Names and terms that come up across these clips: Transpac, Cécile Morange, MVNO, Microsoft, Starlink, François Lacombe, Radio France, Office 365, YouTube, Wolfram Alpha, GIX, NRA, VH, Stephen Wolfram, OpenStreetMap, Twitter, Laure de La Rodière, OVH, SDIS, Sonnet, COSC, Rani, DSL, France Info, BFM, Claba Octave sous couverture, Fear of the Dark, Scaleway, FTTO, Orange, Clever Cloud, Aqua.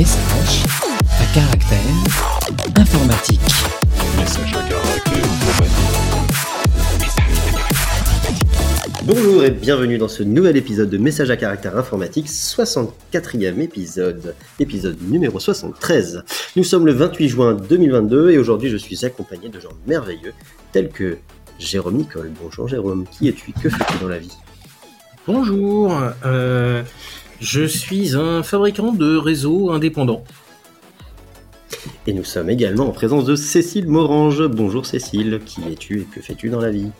message à caractère informatique. Message à caractère informatique. Bonjour et bienvenue dans ce nouvel épisode de Message à caractère informatique, 64e épisode numéro 73. Nous sommes le 28 juin 2022 et aujourd'hui je suis accompagné de gens merveilleux tels que Jérôme Nicole. Bonjour Jérôme, qui es-tu? Que fais-tu dans la vie? Bonjour, je suis un fabricant de réseaux indépendant. Et nous sommes également en présence de Cécile Morange. Bonjour Cécile, qui es-tu et que fais-tu dans la vie?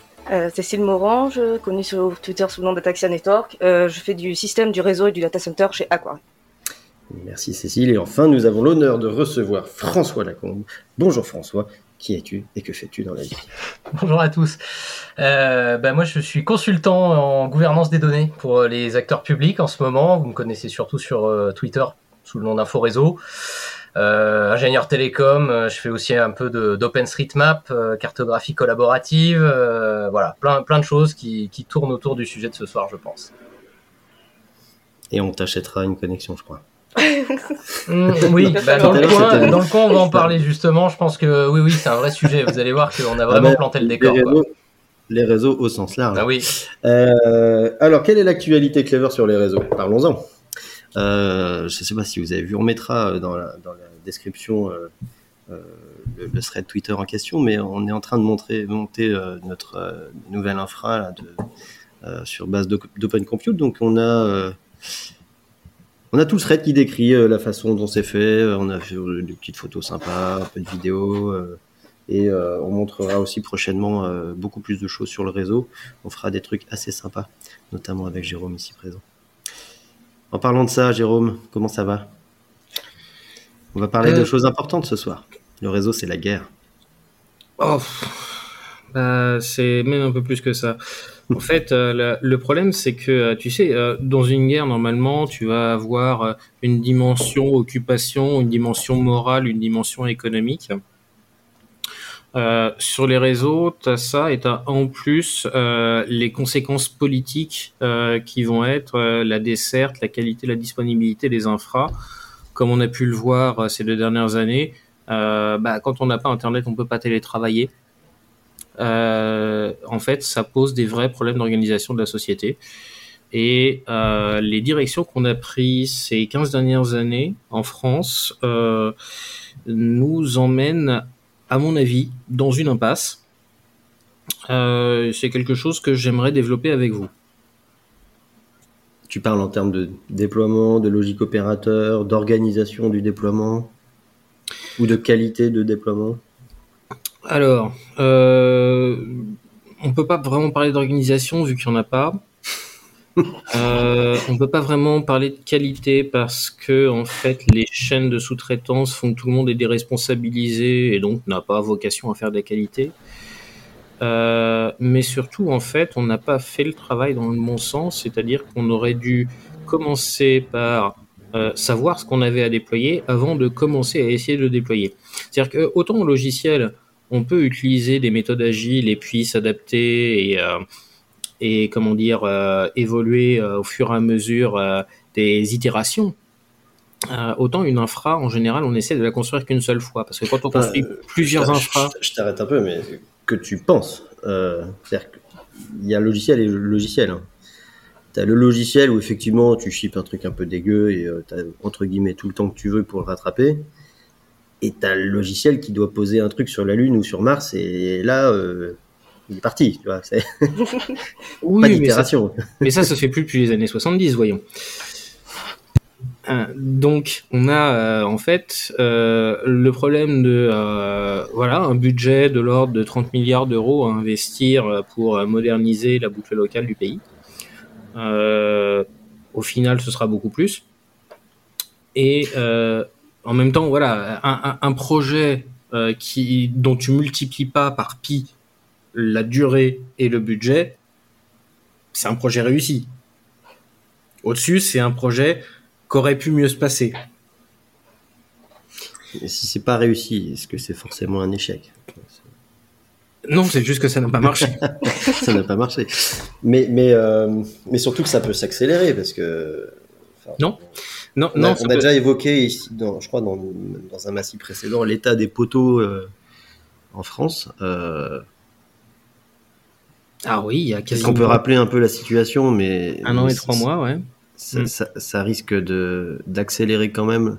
Cécile Morange, connue sur Twitter sous le nom d'Ataxia Network. Je fais du système, du réseau et du data center chez Aqua. Merci Cécile. Et enfin, nous avons l'honneur de recevoir François Lacombe. Bonjour François. Qui es-tu et que fais-tu dans la vie? Bonjour à tous. Moi, je suis consultant en gouvernance des données pour les acteurs publics en ce moment. Vous me connaissez surtout sur Twitter sous le nom d'InfoRéseau. Ingénieur télécom, je fais aussi un peu d'OpenStreetMap, cartographie collaborative. Voilà, plein de choses qui tournent autour du sujet de ce soir, je pense. Et on t'achètera une connexion, je crois. Oui, dans le coin on va en parler justement, je pense que oui c'est un vrai sujet, vous allez voir qu'on a vraiment planté le décor. Les réseaux au sens large. Ah oui. Alors quelle est l'actualité Clever sur les réseaux? Parlons-en. Je ne sais pas si vous avez vu, on mettra dans la description le thread Twitter en question, mais on est en train de monter notre nouvelle infra là, sur base d'Open Compute, donc on a tout le thread qui décrit la façon dont c'est fait, on a fait des petites photos sympas, un peu de vidéos, et on montrera aussi prochainement beaucoup plus de choses sur le réseau. On fera des trucs assez sympas, notamment avec Jérôme ici présent. En parlant de ça, Jérôme, comment ça va? On va parler de choses importantes ce soir. Le réseau, c'est la guerre. C'est même un peu plus que ça. En fait, le problème, c'est que, tu sais, dans une guerre, normalement, tu vas avoir une dimension occupation, une dimension morale, une dimension économique. Sur les réseaux, tu as ça et tu as en plus les conséquences politiques qui vont être la desserte, la qualité, la disponibilité des infras. Comme on a pu le voir ces 2 dernières années, quand on n'a pas Internet, on peut pas télétravailler. En fait, ça pose des vrais problèmes d'organisation de la société. Et les directions qu'on a prises ces 15 dernières années en France nous emmènent, à mon avis, dans une impasse. C'est quelque chose que j'aimerais développer avec vous. Tu parles en termes de déploiement, de logique opérateur, d'organisation du déploiement ou de qualité de déploiement? Alors, on peut pas vraiment parler d'organisation vu qu'il n'y en a pas. On peut pas vraiment parler de qualité parce que en fait, les chaînes de sous-traitance font que tout le monde est déresponsabilisé et donc n'a pas vocation à faire de la qualité. Mais surtout, en fait, on n'a pas fait le travail dans le bon sens, c'est-à-dire qu'on aurait dû commencer par savoir ce qu'on avait à déployer avant de commencer à essayer de le déployer. C'est-à-dire que autant en logiciel, on peut utiliser des méthodes agiles et puis s'adapter et évoluer au fur et à mesure des itérations. Autant une infra, en général, on essaie de la construire qu'une seule fois. Parce que quand on construit plusieurs infras... Je t'arrête un peu, mais que tu penses. C'est-à-dire qu'il y a logiciel et logiciel. Hein. Tu as le logiciel où, effectivement, tu ships un truc un peu dégueu et tu as, entre guillemets, tout le temps que tu veux pour le rattraper. Et t'as le logiciel qui doit poser un truc sur la Lune ou sur Mars, et là, il est parti, tu vois. C'est... oui, pas d'itération. Mais ça se fait plus depuis les années 70, voyons. Donc, on a en fait le problème de un budget de l'ordre de 30 milliards d'euros à investir pour moderniser la boucle locale du pays. Au final, ce sera beaucoup plus. Et... en même temps, voilà, un projet dont tu multiplies pas par pi la durée et le budget, c'est un projet réussi. Au-dessus, c'est un projet qu'aurait pu mieux se passer. Et si c'est pas réussi, est-ce que c'est forcément un échec? Non, c'est juste que ça n'a pas marché. Ça n'a pas marché. Mais surtout que ça peut s'accélérer parce que. Non. Non, non, on a déjà évoqué ici, je crois, dans un massif précédent, l'état des poteaux en France. Ah oui, il y a quasiment... On peut rappeler un peu la situation, mais... 1 an et 3 mois, ouais. Ça risque d'accélérer quand même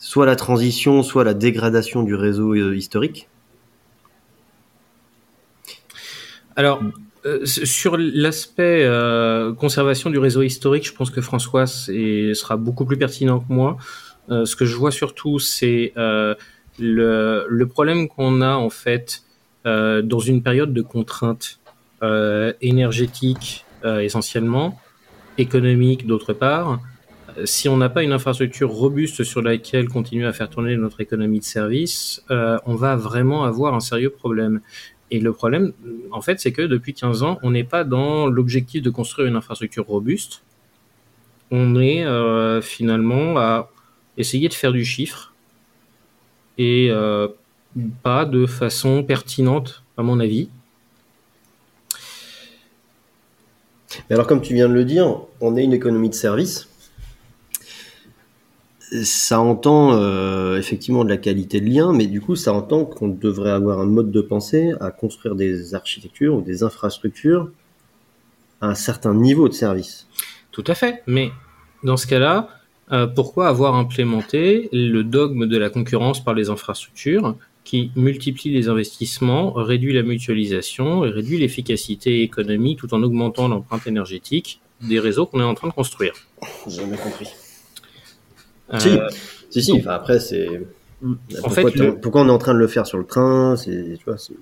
soit la transition, soit la dégradation du réseau historique. Alors... sur l'aspect conservation du réseau historique, je pense que François sera beaucoup plus pertinent que moi. Ce que je vois surtout, c'est le problème qu'on a en fait dans une période de contraintes énergétiques essentiellement, économiques d'autre part. Si on n'a pas une infrastructure robuste sur laquelle continuer à faire tourner notre économie de service, on va vraiment avoir un sérieux problème. Et le problème, en fait, c'est que depuis 15 ans, on n'est pas dans l'objectif de construire une infrastructure robuste. On est finalement à essayer de faire du chiffre et pas de façon pertinente, à mon avis. Mais alors, comme tu viens de le dire, on est une économie de service. Ça entend effectivement de la qualité de lien, mais du coup, ça entend qu'on devrait avoir un mode de pensée à construire des architectures ou des infrastructures à un certain niveau de service. Tout à fait, mais dans ce cas-là, pourquoi avoir implémenté le dogme de la concurrence par les infrastructures qui multiplie les investissements, réduit la mutualisation et réduit l'efficacité économique tout en augmentant l'empreinte énergétique des réseaux qu'on est en train de construire? J'ai jamais compris. Si. Enfin, après, c'est. Pourquoi on est en train de le faire sur le train? C'est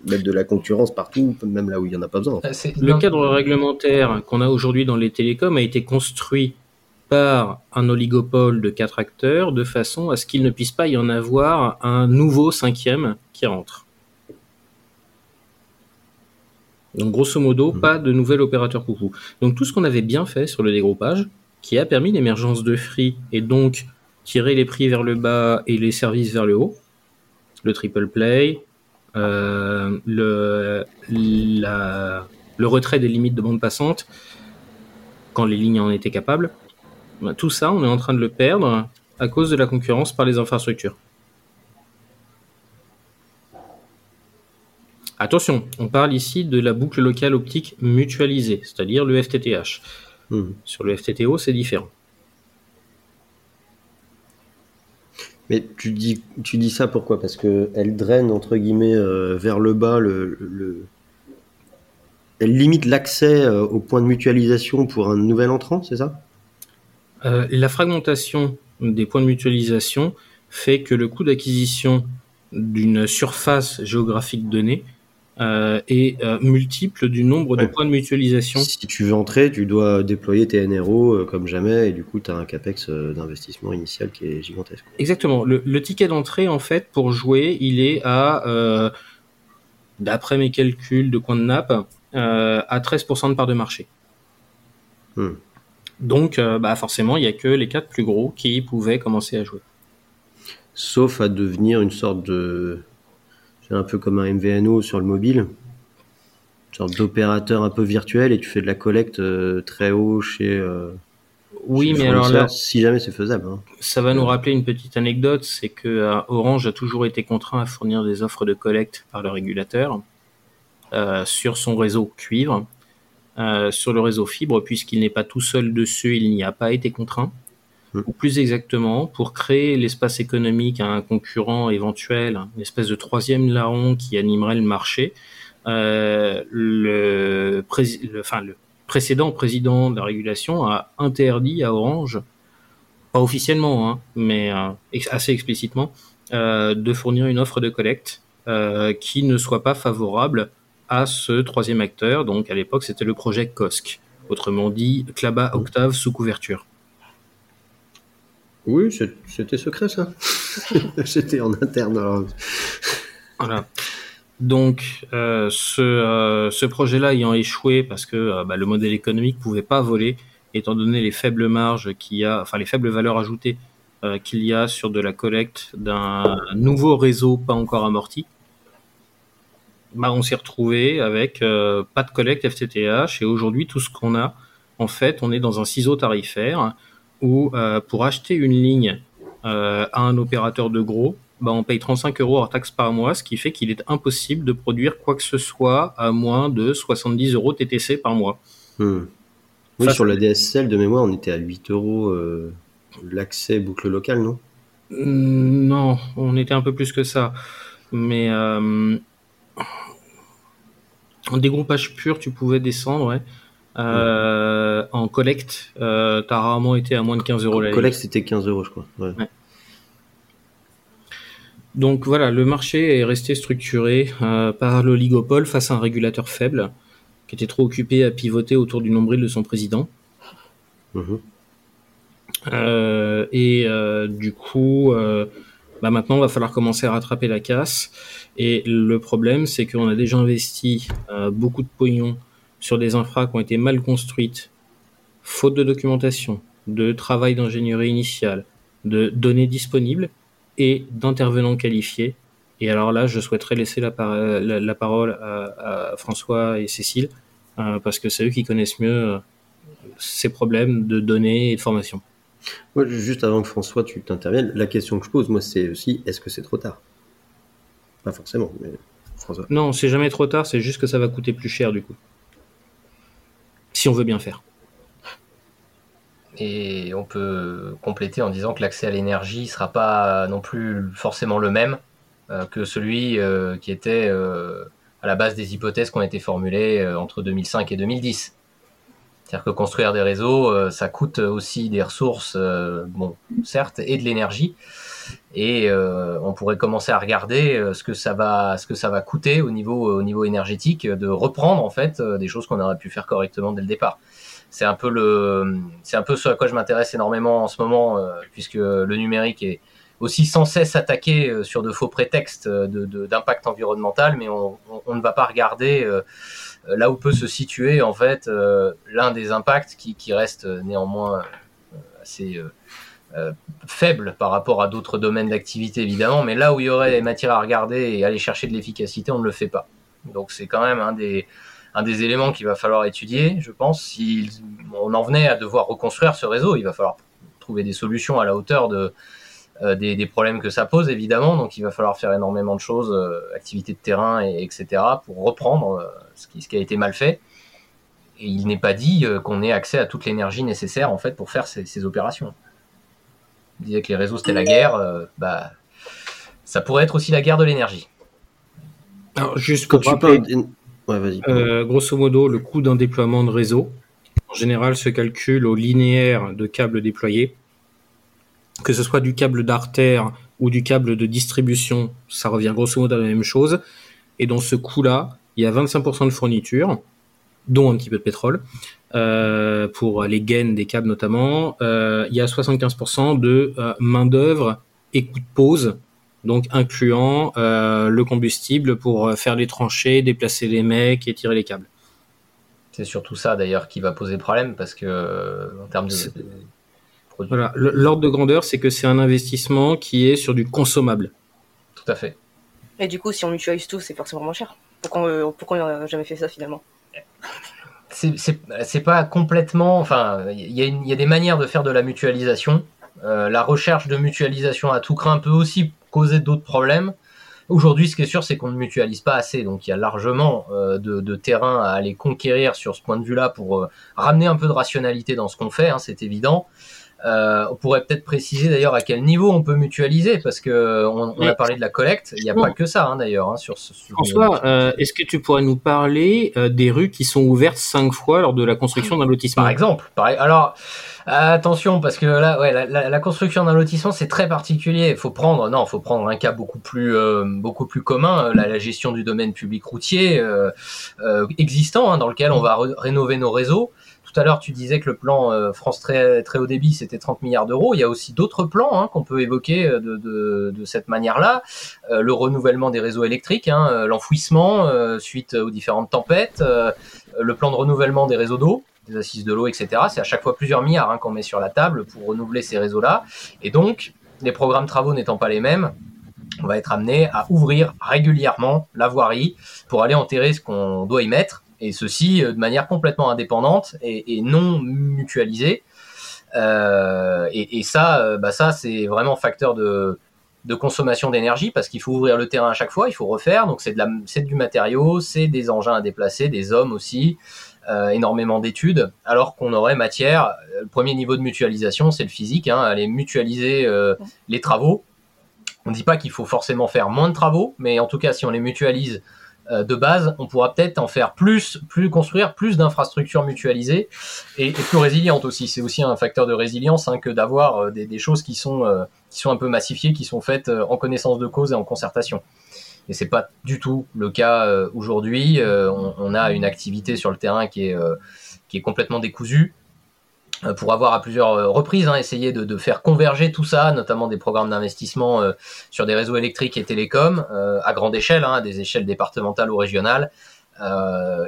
mettre de la concurrence partout, même là où il n'y en a pas besoin. En fait. Le cadre réglementaire qu'on a aujourd'hui dans les télécoms a été construit par un oligopole de 4 acteurs de façon à ce qu'il ne puisse pas y en avoir un nouveau 5e qui rentre. Donc, grosso modo, pas de nouvel opérateur coucou. Donc, tout ce qu'on avait bien fait sur le dégroupage, qui a permis l'émergence de Free et donc. Tirer les prix vers le bas et les services vers le haut, le triple play, le retrait des limites de bande passante, quand les lignes en étaient capables, tout ça, on est en train de le perdre à cause de la concurrence par les infrastructures. Attention, on parle ici de la boucle locale optique mutualisée, c'est-à-dire le FTTH. Sur le FTTO, c'est différent. Mais tu dis ça pourquoi? Parce qu'elle draine, entre guillemets, vers le bas, elle limite l'accès au point de mutualisation pour un nouvel entrant, c'est ça? La fragmentation des points de mutualisation fait que le coût d'acquisition d'une surface géographique donnée est multiple du nombre de points de mutualisation. Si tu veux entrer, tu dois déployer tes NRO comme jamais, et du coup tu as un capex d'investissement initial qui est gigantesque. Exactement, le ticket d'entrée en fait pour jouer, il est à d'après mes calculs de coin de nappe à 13% de part de marché. Donc forcément il n'y a que les 4 plus gros qui pouvaient commencer à jouer. Sauf à devenir une sorte de... C'est un peu comme un MVNO sur le mobile, une sorte d'opérateur un peu virtuel, et tu fais de la collecte très haut chez... oui, chez mais alors là... Si jamais c'est faisable. Hein. Ça va nous rappeler une petite anecdote, c'est que Orange a toujours été contraint à fournir des offres de collecte par le régulateur sur son réseau cuivre, sur le réseau fibre, puisqu'il n'est pas tout seul dessus, il n'y a pas été contraint. Ou plus exactement, pour créer l'espace économique à un concurrent éventuel, une espèce de troisième larron qui animerait le marché, le précédent président de la régulation a interdit à Orange, pas officiellement, mais assez explicitement, de fournir une offre de collecte qui ne soit pas favorable à ce troisième acteur. Donc à l'époque, c'était le projet COSC, autrement dit Claba Octave sous couverture. Oui, c'était secret, ça. C'était en interne. Alors... Voilà. Donc, ce projet-là ayant échoué parce que le modèle économique pouvait pas voler, étant donné les faibles marges qu'il y a, enfin les faibles valeurs ajoutées qu'il y a sur de la collecte d'un nouveau réseau pas encore amorti, on s'est retrouvé avec pas de collecte FTTH, et aujourd'hui, tout ce qu'on a, en fait, on est dans un ciseau tarifaire où pour acheter une ligne à un opérateur de gros, bah, on paye 35 € hors taxe par mois, ce qui fait qu'il est impossible de produire quoi que ce soit à moins de 70 € TTC par mois. Oui, ça, sur la DSL, de mémoire, on était à 8 € l'accès boucle locale, non ? Non, on était un peu plus que ça. Mais en dégroupage pur, tu pouvais descendre, ouais. En collecte, t'as rarement été à moins de 15 € la ligne. Collecte, c'était 15 €, je crois. Ouais. Ouais. Donc voilà, le marché est resté structuré par l'oligopole face à un régulateur faible qui était trop occupé à pivoter autour du nombril de son président. Du coup, bah maintenant, il va falloir commencer à rattraper la casse. Et le problème, c'est qu'on a déjà investi beaucoup de pognon sur des infras qui ont été mal construites, faute de documentation, de travail d'ingénierie initiale, de données disponibles et d'intervenants qualifiés. Et alors là, je souhaiterais laisser la parole à François et Cécile, parce que c'est eux qui connaissent mieux ces problèmes de données et de formation. Ouais, juste avant que François, tu t'interviennes, la question que je pose, moi, c'est aussi, est-ce que c'est trop tard ? Pas forcément, mais François. Non, c'est jamais trop tard, c'est juste que ça va coûter plus cher, du coup. Si on veut bien faire. Et on peut compléter en disant que l'accès à l'énergie ne sera pas non plus forcément le même que celui qui était à la base des hypothèses qui ont été formulées entre 2005 et 2010. C'est-à-dire que construire des réseaux, ça coûte aussi des ressources, bon, certes, et de l'énergie. Et on pourrait commencer à regarder ce que ça va coûter au niveau énergétique de reprendre en fait des choses qu'on aurait pu faire correctement dès le départ. C'est un peu ce à quoi je m'intéresse énormément en ce moment, puisque le numérique est aussi sans cesse attaqué sur de faux prétextes d'impact environnemental, mais on ne va pas regarder là où peut se situer en fait l'un des impacts qui reste néanmoins assez faible par rapport à d'autres domaines d'activité évidemment, mais là où il y aurait matière à regarder et aller chercher de l'efficacité, on ne le fait pas. Donc c'est quand même un des éléments qu'il va falloir étudier, je pense. Si on en venait à devoir reconstruire ce réseau, il va falloir trouver des solutions à la hauteur des problèmes que ça pose évidemment, donc il va falloir faire énormément de choses, activités de terrain, etc. pour reprendre ce qui a été mal fait, et il n'est pas dit qu'on ait accès à toute l'énergie nécessaire en fait pour faire ces opérations. On disait que les réseaux c'était la guerre, bah, ça pourrait être aussi la guerre de l'énergie. Alors, juste pour rappeler, ouais, vas-y. Grosso modo, le coût d'un déploiement de réseau en général se calcule au linéaire de câbles déployés. Que ce soit du câble d'artère ou du câble de distribution, ça revient grosso modo à la même chose. Et dans ce coût-là, il y a 25% de fourniture, dont un petit peu de pétrole, pour les gaines des câbles notamment. Il y a 75% de main-d'œuvre et coût de pose, donc incluant le combustible pour faire les tranchées, déplacer les mecs et tirer les câbles. C'est surtout ça d'ailleurs qui va poser problème, parce que en termes de... Voilà, l'ordre de grandeur, c'est que c'est un investissement qui est sur du consommable. Tout à fait. Et du coup, si on mutualise tout, c'est forcément moins cher. Pourquoi on n'a jamais fait ça finalement ? C'est pas complètement. Enfin, il y a des manières de faire de la mutualisation. La recherche de mutualisation à tout crin peut aussi causer d'autres problèmes. Aujourd'hui, ce qui est sûr, c'est qu'on ne mutualise pas assez. Donc, il y a largement de terrain à aller conquérir sur ce point de vue-là pour ramener un peu de rationalité dans ce qu'on fait. Hein, c'est évident. On pourrait peut-être préciser d'ailleurs à quel niveau on peut mutualiser, parce que on a parlé de la collecte, il n'y a pas que ça hein, d'ailleurs hein, sur ce sujet. François, est-ce que tu pourrais nous parler des rues qui sont ouvertes 5 fois lors de la construction d'un lotissement ? Par exemple. Alors attention, parce que là, ouais, la construction d'un lotissement c'est très particulier. Il faut prendre un cas beaucoup plus commun, la gestion du domaine public routier existant hein, dans lequel on va rénover nos réseaux. Tout à l'heure, tu disais que le plan France très, très haut débit, c'était 30 milliards d'euros. Il y a aussi d'autres plans hein, qu'on peut évoquer de cette manière-là. Le renouvellement des réseaux électriques, hein, l'enfouissement suite aux différentes tempêtes, le plan de renouvellement des réseaux d'eau, des assises de l'eau, etc. C'est à chaque fois plusieurs milliards hein, qu'on met sur la table pour renouveler ces réseaux-là. Et donc, les programmes travaux n'étant pas les mêmes, on va être amené à ouvrir régulièrement la voirie pour aller enterrer ce qu'on doit y mettre. Et ceci de manière complètement indépendante et non mutualisée. Et ça, bah ça, c'est vraiment facteur de consommation d'énergie parce qu'il faut ouvrir le terrain à chaque fois, il faut refaire. Donc, c'est du matériau, c'est des engins à déplacer, des hommes aussi, énormément d'études, alors qu'on aurait matière. Le premier niveau de mutualisation, c'est le physique, hein, aller mutualiser les travaux. On ne dit pas qu'il faut forcément faire moins de travaux, mais en tout cas, si on les mutualise de base, on pourra peut-être en faire plus construire plus d'infrastructures mutualisées et plus résilientes aussi. C'est aussi un facteur de résilience, hein, que d'avoir des choses qui sont un peu massifiées, qui sont faites en connaissance de cause et en concertation. Et c'est pas du tout le cas aujourd'hui. On a une activité sur le terrain qui est complètement décousue. Pour avoir à plusieurs reprises, hein, essayé de faire converger tout ça, notamment des programmes d'investissement sur des réseaux électriques et télécoms à grande échelle, hein, à des échelles départementales ou régionales.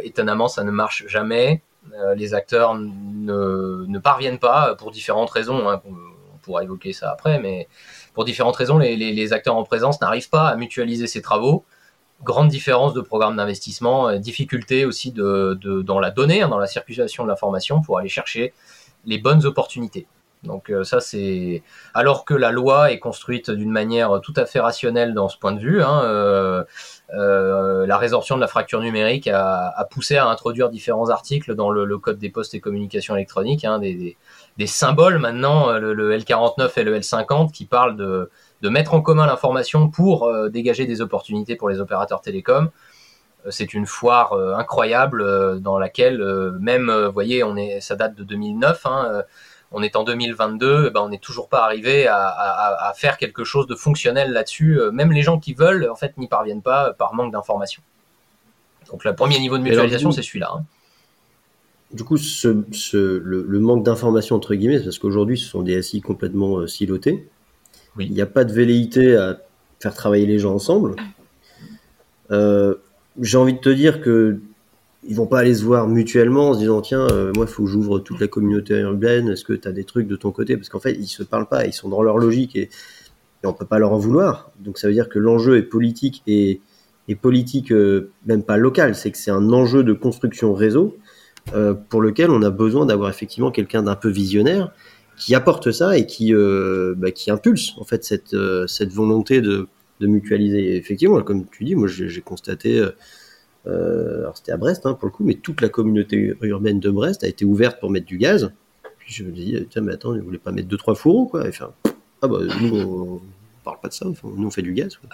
Étonnamment, ça ne marche jamais. Les acteurs ne parviennent pas pour différentes raisons. Hein, on pourra évoquer ça après, mais pour différentes raisons, les acteurs en présence n'arrivent pas à mutualiser ces travaux. Grande différence de programme d'investissement, difficulté aussi dans la donnée, hein, dans la circulation de l'information pour aller chercher les bonnes opportunités. Donc ça, c'est... Alors que la loi est construite d'une manière tout à fait rationnelle dans ce point de vue, hein, la résorption de la fracture numérique a poussé à introduire différents articles dans le Code des postes et communications électroniques, hein, des symboles maintenant, le L49 et le L50, qui parlent de mettre en commun l'information pour dégager des opportunités pour les opérateurs télécoms. C'est une foire incroyable dans laquelle même, vous voyez, ça date de 2009, hein, on est en 2022, ben on n'est toujours pas arrivé à faire quelque chose de fonctionnel là-dessus. Même les gens qui veulent, en fait, n'y parviennent pas par manque d'information. Donc le premier niveau de mutualisation, c'est celui-là. Hein. Du coup, le manque d'information, entre guillemets, parce qu'aujourd'hui, ce sont des SI complètement silotés. Oui. Il n'y a pas de velléité à faire travailler les gens ensemble. J'ai envie de te dire que ils vont pas aller se voir mutuellement en se disant tiens, moi il faut que j'ouvre toute la communauté urbaine, est-ce que tu as des trucs de ton côté, parce qu'en fait ils se parlent pas, ils sont dans leur logique et on peut pas leur en vouloir. Donc ça veut dire que l'enjeu est politique et politique même pas local, c'est que c'est un enjeu de construction réseau pour lequel on a besoin d'avoir effectivement quelqu'un d'un peu visionnaire qui apporte ça et qui impulse en fait cette volonté de mutualiser. Et effectivement, comme tu dis, moi j'ai constaté, alors c'était à Brest, hein, pour le coup, mais toute la communauté urbaine de Brest a été ouverte pour mettre du gaz. Puis je me dis, tiens, mais attends, ils voulaient pas mettre 2-3 fourreaux, quoi. Et enfin, ah bah, nous on parle pas de ça, nous on fait du gaz, quoi.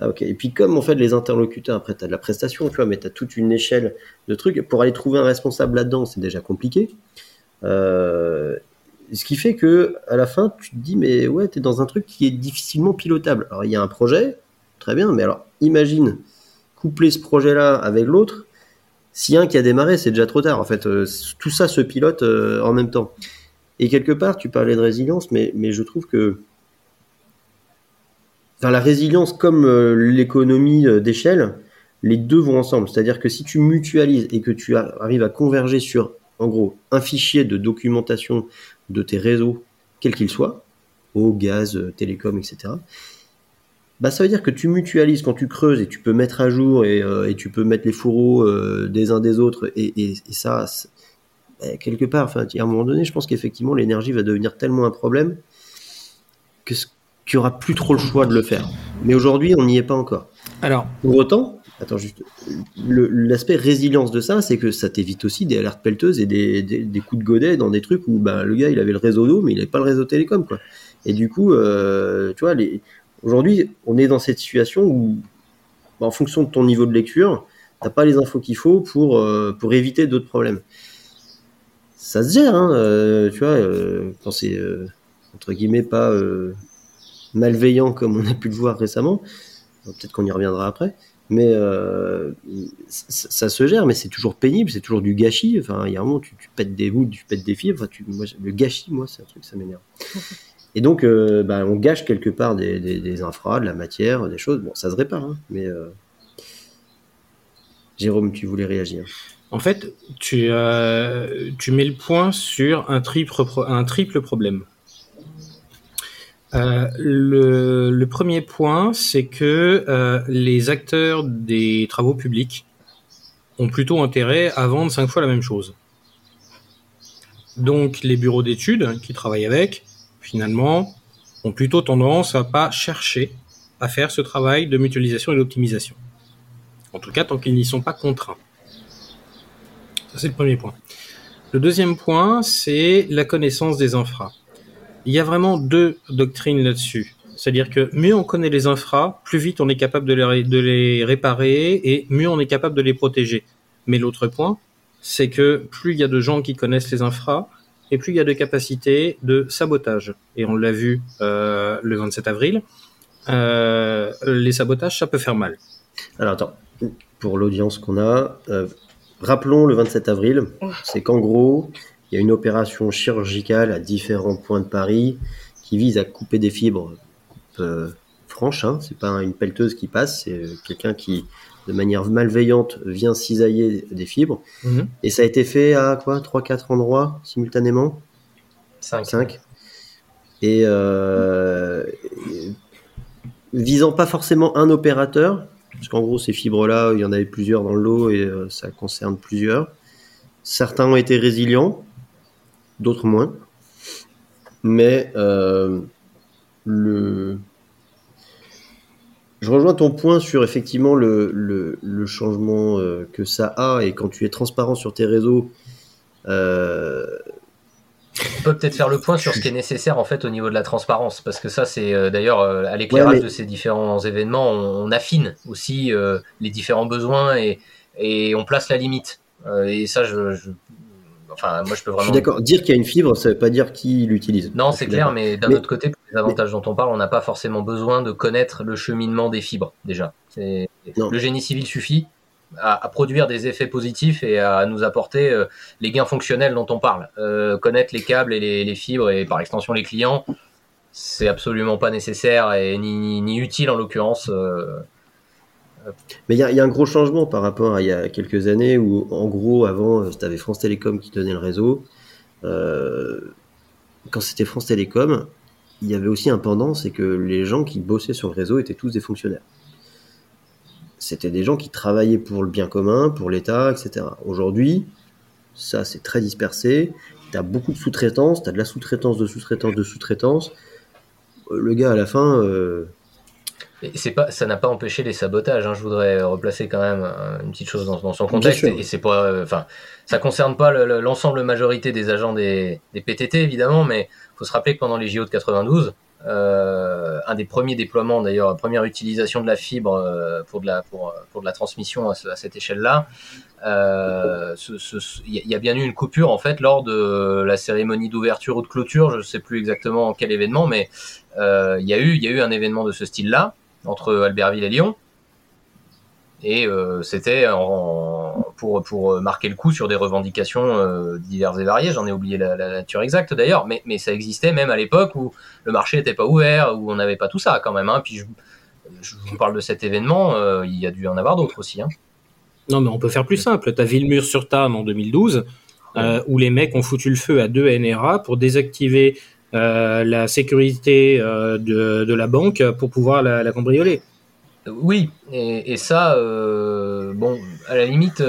Ah, ok. Et puis, comme en fait les interlocuteurs, après t'as de la prestation, tu vois, mais t'as toute une échelle de trucs. Pour aller trouver un responsable là-dedans, c'est déjà compliqué. Ce qui fait que, à la fin, tu te dis, mais ouais, t'es dans un truc qui est difficilement pilotable. Alors, il y a un projet, très bien, mais alors, imagine, coupler ce projet-là avec l'autre, si un qui a démarré, c'est déjà trop tard. En fait, tout ça se pilote en même temps. Et quelque part, tu parlais de résilience, mais je trouve que, enfin, la résilience, comme l'économie d'échelle, les deux vont ensemble. C'est-à-dire que si tu mutualises et que tu arrives à converger sur, en gros, un fichier de documentation de tes réseaux, quels qu'ils soient, eau, gaz, télécom, etc., bah, ça veut dire que tu mutualises quand tu creuses et tu peux mettre à jour et tu peux mettre les fourreaux des uns des autres et ça, bah, quelque part, enfin, à un moment donné, je pense qu'effectivement, l'énergie va devenir tellement un problème qu'il n'y aura plus trop le choix de le faire. Mais aujourd'hui, on n'y est pas encore. Alors, pour autant, attends, juste, l'aspect résilience de ça, c'est que ça t'évite aussi des alertes pelleteuses et des coups de godet dans des trucs où bah, le gars il avait le réseau d'eau mais il n'avait pas le réseau télécom, quoi. Et du coup, tu vois, aujourd'hui on est dans cette situation où bah, en fonction de ton niveau de lecture, t'as pas les infos qu'il faut pour éviter d'autres problèmes. Ça se gère, hein, tu vois, quand c'est entre guillemets pas malveillant comme on a pu le voir récemment. Peut-être qu'on y reviendra après. Mais ça se gère, mais c'est toujours pénible, c'est toujours du gâchis. Enfin, il y a un moment, tu pètes des bouts, tu pètes des fibres. Enfin, le gâchis, moi, c'est un truc, ça m'énerve. Et donc, bah, on gâche quelque part des infras, de la matière, des choses. Bon, ça se répare, hein, mais Jérôme, tu voulais réagir. En fait, tu mets le point sur un triple problème. Le premier point, c'est que les acteurs des travaux publics ont plutôt intérêt à vendre 5 fois la même chose. Donc, les bureaux d'études qui travaillent avec, finalement, ont plutôt tendance à pas chercher à faire ce travail de mutualisation et d'optimisation. En tout cas, tant qu'ils n'y sont pas contraints. Ça, c'est le premier point. Le deuxième point, c'est la connaissance des infras. Il y a vraiment deux doctrines là-dessus. C'est-à-dire que mieux on connaît les infras, plus vite on est capable de les réparer et mieux on est capable de les protéger. Mais l'autre point, c'est que plus il y a de gens qui connaissent les infras, et plus il y a de capacités de sabotage. Et on l'a vu le 27 avril, les sabotages, ça peut faire mal. Alors attends, pour l'audience qu'on a, rappelons le 27 avril, c'est qu'en gros, il y a une opération chirurgicale à différents points de Paris qui vise à couper des fibres franches. Hein, c'est pas une pelleteuse qui passe, c'est quelqu'un qui, de manière malveillante, vient cisailler des fibres. Mmh. Et ça a été fait à quoi, 3-4 endroits simultanément ? 5. Et visant pas forcément un opérateur, parce qu'en gros, ces fibres-là, il y en avait plusieurs dans le lot et ça concerne plusieurs. Certains ont été résilients, d'autres moins. Mais je rejoins ton point sur effectivement le changement que ça a. Et quand tu es transparent sur tes réseaux... On peut peut-être faire le point sur ce qui est nécessaire en fait au niveau de la transparence, parce que ça c'est d'ailleurs à l'éclairage de ces différents événements, on affine aussi les différents besoins et on place la limite. Et ça, enfin moi je peux vraiment. Je suis d'accord. Dire qu'il y a une fibre, ça veut pas dire qui l'utilise. Non, c'est clair, mais d'un autre côté, pour les avantages dont on parle, on n'a pas forcément besoin de connaître le cheminement des fibres déjà. Le génie civil suffit à produire des effets positifs et à nous apporter les gains fonctionnels dont on parle. Connaître les câbles et les fibres et par extension les clients, c'est absolument pas nécessaire et ni utile en l'occurrence. Mais il y a un gros changement par rapport à il y a quelques années où en gros avant tu avais France Télécom qui tenait le réseau. Quand c'était France Télécom, il y avait aussi un pendant, c'est que les gens qui bossaient sur le réseau étaient tous des fonctionnaires. C'était des gens qui travaillaient pour le bien commun, pour l'État, etc. Aujourd'hui, ça, c'est très dispersé. Tu as beaucoup de sous-traitance, tu as de la sous-traitance, de sous-traitance, de sous-traitance. Le gars, à la fin... Et ça n'a pas empêché les sabotages. Hein. Je voudrais replacer quand même une petite chose dans son contexte. Et c'est pas, ça ne concerne pas l'ensemble majorité des agents des PTT, évidemment, mais il faut se rappeler que pendant les JO de 92... un des premiers déploiements d'ailleurs, première utilisation de la fibre pour de la transmission à cette échelle-là. Il y a bien eu une coupure en fait lors de la cérémonie d'ouverture ou de clôture, je ne sais plus exactement quel événement, mais il y a eu un événement de ce style-là entre Albertville et Lyon. Et c'était pour marquer le coup sur des revendications diverses et variées. J'en ai oublié la nature exacte d'ailleurs, mais ça existait même à l'époque où le marché n'était pas ouvert, où on n'avait pas tout ça quand même. Hein. Puis je vous parle de cet événement, il y a dû en avoir d'autres aussi. Hein. Non, mais on peut faire plus simple. T'as Villemur-sur-Tarn en 2012, où les mecs ont foutu le feu à 2 NRA pour désactiver la sécurité de la banque pour pouvoir la cambrioler. Oui, et ça, bon, à la limite,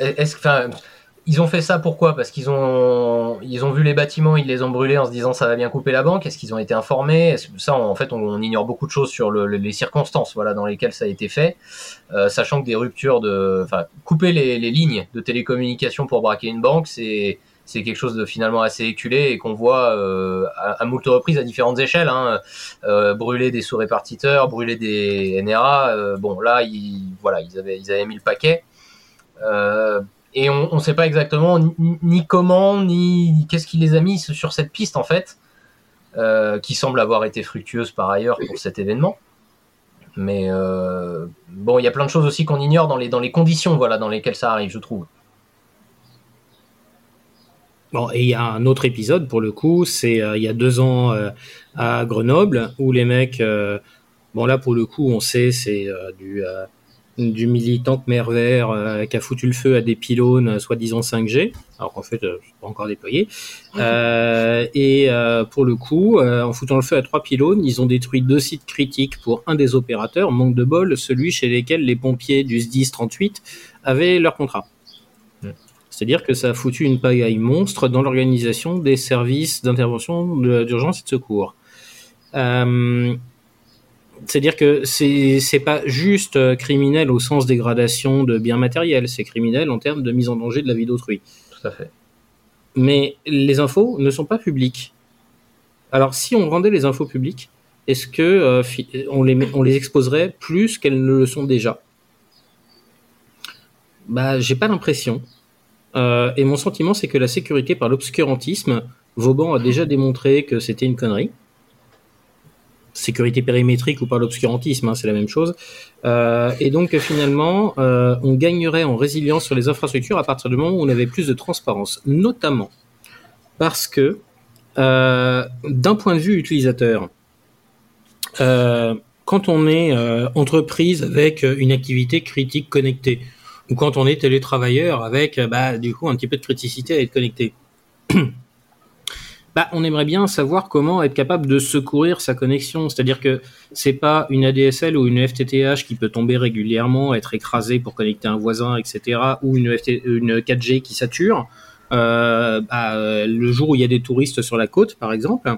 ils ont fait ça pourquoi ? Parce qu'ils ont vu les bâtiments, ils les ont brûlés en se disant ça va bien couper la banque. Est-ce qu'ils ont été informés ? Ça, en fait, on ignore beaucoup de choses sur les circonstances, voilà, dans lesquelles ça a été fait, sachant que des ruptures couper les lignes de télécommunication pour braquer une banque, c'est quelque chose de finalement assez éculé et qu'on voit à moult reprises à différentes échelles. Hein, brûler des sous-répartiteurs, brûler des NRA. Bon, là, ils avaient mis le paquet. Et on ne sait pas exactement ni comment, ni qu'est-ce qui les a mis sur cette piste, en fait, qui semble avoir été fructueuse par ailleurs pour cet événement. Mais bon, il y a plein de choses aussi qu'on ignore dans les conditions dans lesquelles ça arrive, je trouve. Bon, et il y a un autre épisode, pour le coup, c'est il y a 2 ans à Grenoble, où les mecs, bon là pour le coup on sait c'est du militant Khmer Vert qui a foutu le feu à des pylônes soi-disant 5G, alors qu'en fait c'est pas encore déployé, et pour le coup, en foutant le feu à 3 pylônes, ils ont détruit 2 sites critiques pour un des opérateurs, manque de bol, celui chez lesquels les pompiers du SDIS 38 avaient leur contrat. C'est-à-dire que ça a foutu une pagaille monstre dans l'organisation des services d'intervention d'urgence et de secours. C'est-à-dire que c'est pas juste criminel au sens dégradation de biens matériels, c'est criminel en termes de mise en danger de la vie d'autrui. Tout à fait. Mais les infos ne sont pas publiques. Alors si on rendait les infos publiques, est-ce que on les exposerait plus qu'elles ne le sont déjà ? Bah, j'ai pas l'impression. Et mon sentiment, c'est que la sécurité par l'obscurantisme, Vauban a déjà démontré que c'était une connerie. Sécurité périmétrique ou par l'obscurantisme, hein, c'est la même chose. Et donc, finalement, on gagnerait en résilience sur les infrastructures à partir du moment où on avait plus de transparence. Notamment parce que, d'un point de vue utilisateur, quand on est entreprise avec une activité critique connectée, ou quand on est télétravailleur avec, bah, du coup, un petit peu de criticité à être connecté, bah, on aimerait bien savoir comment être capable de secourir sa connexion. C'est-à-dire que c'est pas une ADSL ou une FTTH qui peut tomber régulièrement, être écrasée pour connecter un voisin, etc., ou une 4G qui sature. Bah, le jour où il y a des touristes sur la côte, par exemple,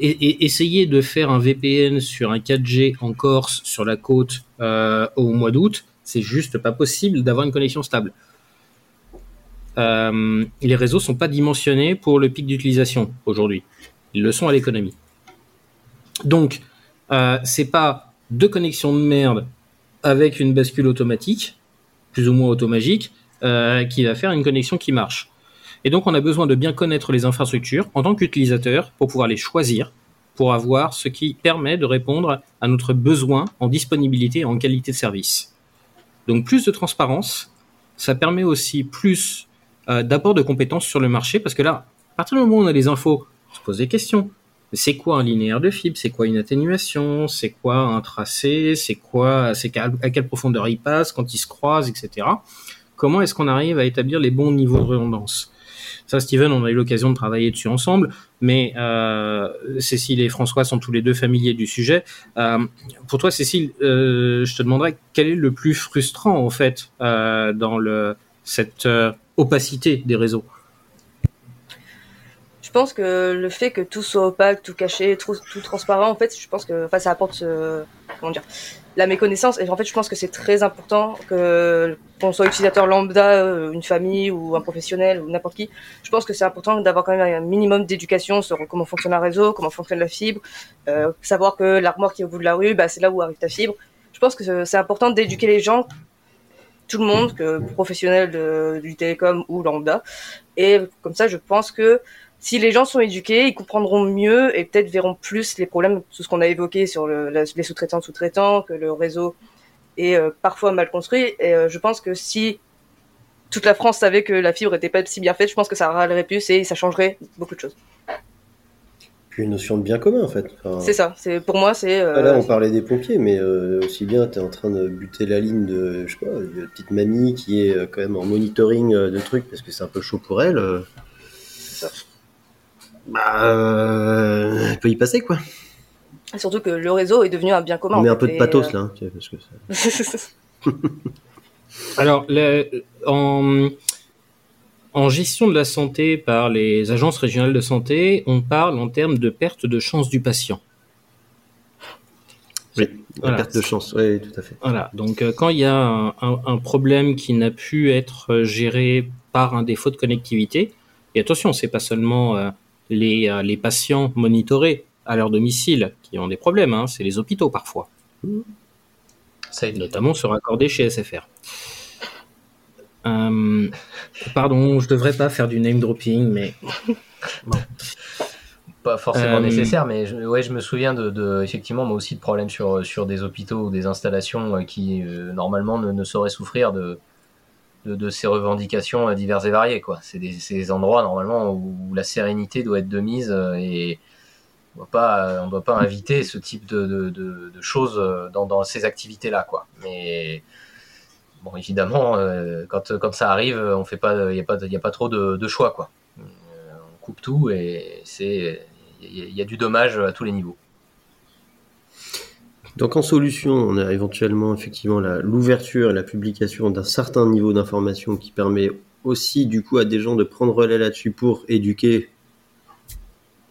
et essayer de faire un VPN sur un 4G en Corse, sur la côte, au mois d'août, c'est juste pas possible d'avoir une connexion stable. Les réseaux sont pas dimensionnés pour le pic d'utilisation aujourd'hui. Ils le sont à l'économie. Donc, c'est pas deux connexions de merde avec une bascule automatique, plus ou moins automagique, qui va faire une connexion qui marche. Et donc, on a besoin de bien connaître les infrastructures en tant qu'utilisateur pour pouvoir les choisir, pour avoir ce qui permet de répondre à notre besoin en disponibilité et en qualité de service. Donc, plus de transparence, ça permet aussi plus d'apport de compétences sur le marché, parce que là, à partir du moment où on a les infos, on se pose des questions. Mais c'est quoi un linéaire de fibre ? C'est quoi une atténuation ? C'est quoi un tracé ? À quelle profondeur il passe, quand il se croise, etc. Comment est-ce qu'on arrive à établir les bons niveaux de redondance ? Ça, Steven, on a eu l'occasion de travailler dessus ensemble, mais Cécile et François sont tous les deux familiers du sujet. Pour toi, Cécile, je te demanderais quel est le plus frustrant, en fait, dans cette opacité des réseaux. Je pense que le fait que tout soit opaque, tout caché, tout transparent, en fait, je pense que ça apporte la méconnaissance. Et en fait, je pense que c'est très important qu'on soit utilisateur lambda, une famille ou un professionnel ou n'importe qui. Je pense que c'est important d'avoir quand même un minimum d'éducation sur comment fonctionne un réseau, comment fonctionne la fibre, savoir que l'armoire qui est au bout de la rue, bah, c'est là où arrive ta fibre. Je pense que c'est important d'éduquer les gens, tout le monde, que professionnels du télécom ou lambda. Et comme ça, je pense que si les gens sont éduqués, ils comprendront mieux et peut-être verront plus les problèmes, tout ce qu'on a évoqué sur les sous-traitants, que le réseau est parfois mal construit. Et je pense que si toute la France savait que la fibre n'était pas si bien faite, je pense que ça râlerait plus et ça changerait beaucoup de choses. Puis une notion de bien commun, en fait. Enfin, c'est ça. Pour moi, c'est... Là, on parlait des pompiers, mais aussi bien, tu es en train de buter la ligne de, je sais pas, de la petite mamie qui est quand même en monitoring de trucs parce que c'est un peu chaud pour elle. C'est ça. Bah, il peut y passer, quoi. Surtout que le réseau est devenu un bien commun. On met un peu de pathos, là. Hein, parce que ça... Alors, en gestion de la santé par les agences régionales de santé, on parle en termes de perte de chance du patient. Oui, voilà. Perte de chance, oui, tout à fait. Voilà, donc quand il y a un problème qui n'a pu être géré par un défaut de connectivité, et attention, c'est pas seulement... les patients monitorés à leur domicile qui ont des problèmes, hein, c'est les hôpitaux parfois. Ça aide notamment se raccorder chez SFR. Pardon, je devrais pas faire du name dropping, mais bon. Pas forcément nécessaire, mais je me souviens de effectivement moi aussi de problèmes sur des hôpitaux ou des installations qui normalement ne sauraient souffrir de ces revendications diverses et variées, quoi. C'est des endroits normalement où la sérénité doit être de mise et on doit pas inviter ce type de choses dans ces activités-là, quoi. Mais bon, évidemment, quand ça arrive, on fait pas, il y a pas trop de choix, quoi. On coupe tout et il y a du dommage à tous les niveaux. Donc en solution, on a éventuellement effectivement l'ouverture et la publication d'un certain niveau d'information qui permet aussi du coup à des gens de prendre relais là-dessus pour éduquer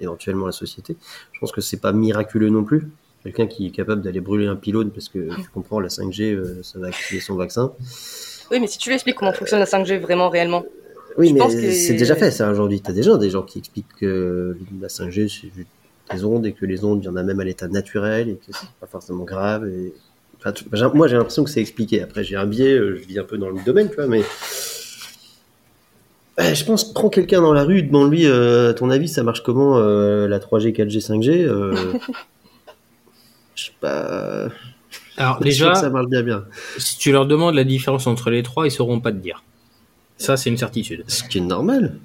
éventuellement la société. Je pense que c'est pas miraculeux non plus. Quelqu'un qui est capable d'aller brûler un pylône parce que tu comprends, la 5G, ça va activer son vaccin. Oui, mais si tu lui expliques comment fonctionne la 5G vraiment, réellement. Oui, mais c'est déjà fait ça aujourd'hui. Tu as déjà des gens qui expliquent que la 5G, c'est juste des ondes et que les ondes, il y en a même à l'état naturel et que c'est pas forcément grave. Et... Enfin, moi, j'ai l'impression que c'est expliqué. Après, j'ai un biais, je vis un peu dans le domaine, tu vois, mais... Je pense, prends quelqu'un dans la rue, demande-lui, à ton avis, ça marche comment la 3G, 4G, 5G Je sais pas... Alors déjà, ça marche bien. Si tu leur demandes la différence entre les trois, ils sauront pas te dire. Ça, c'est une certitude. Ce qui est normal.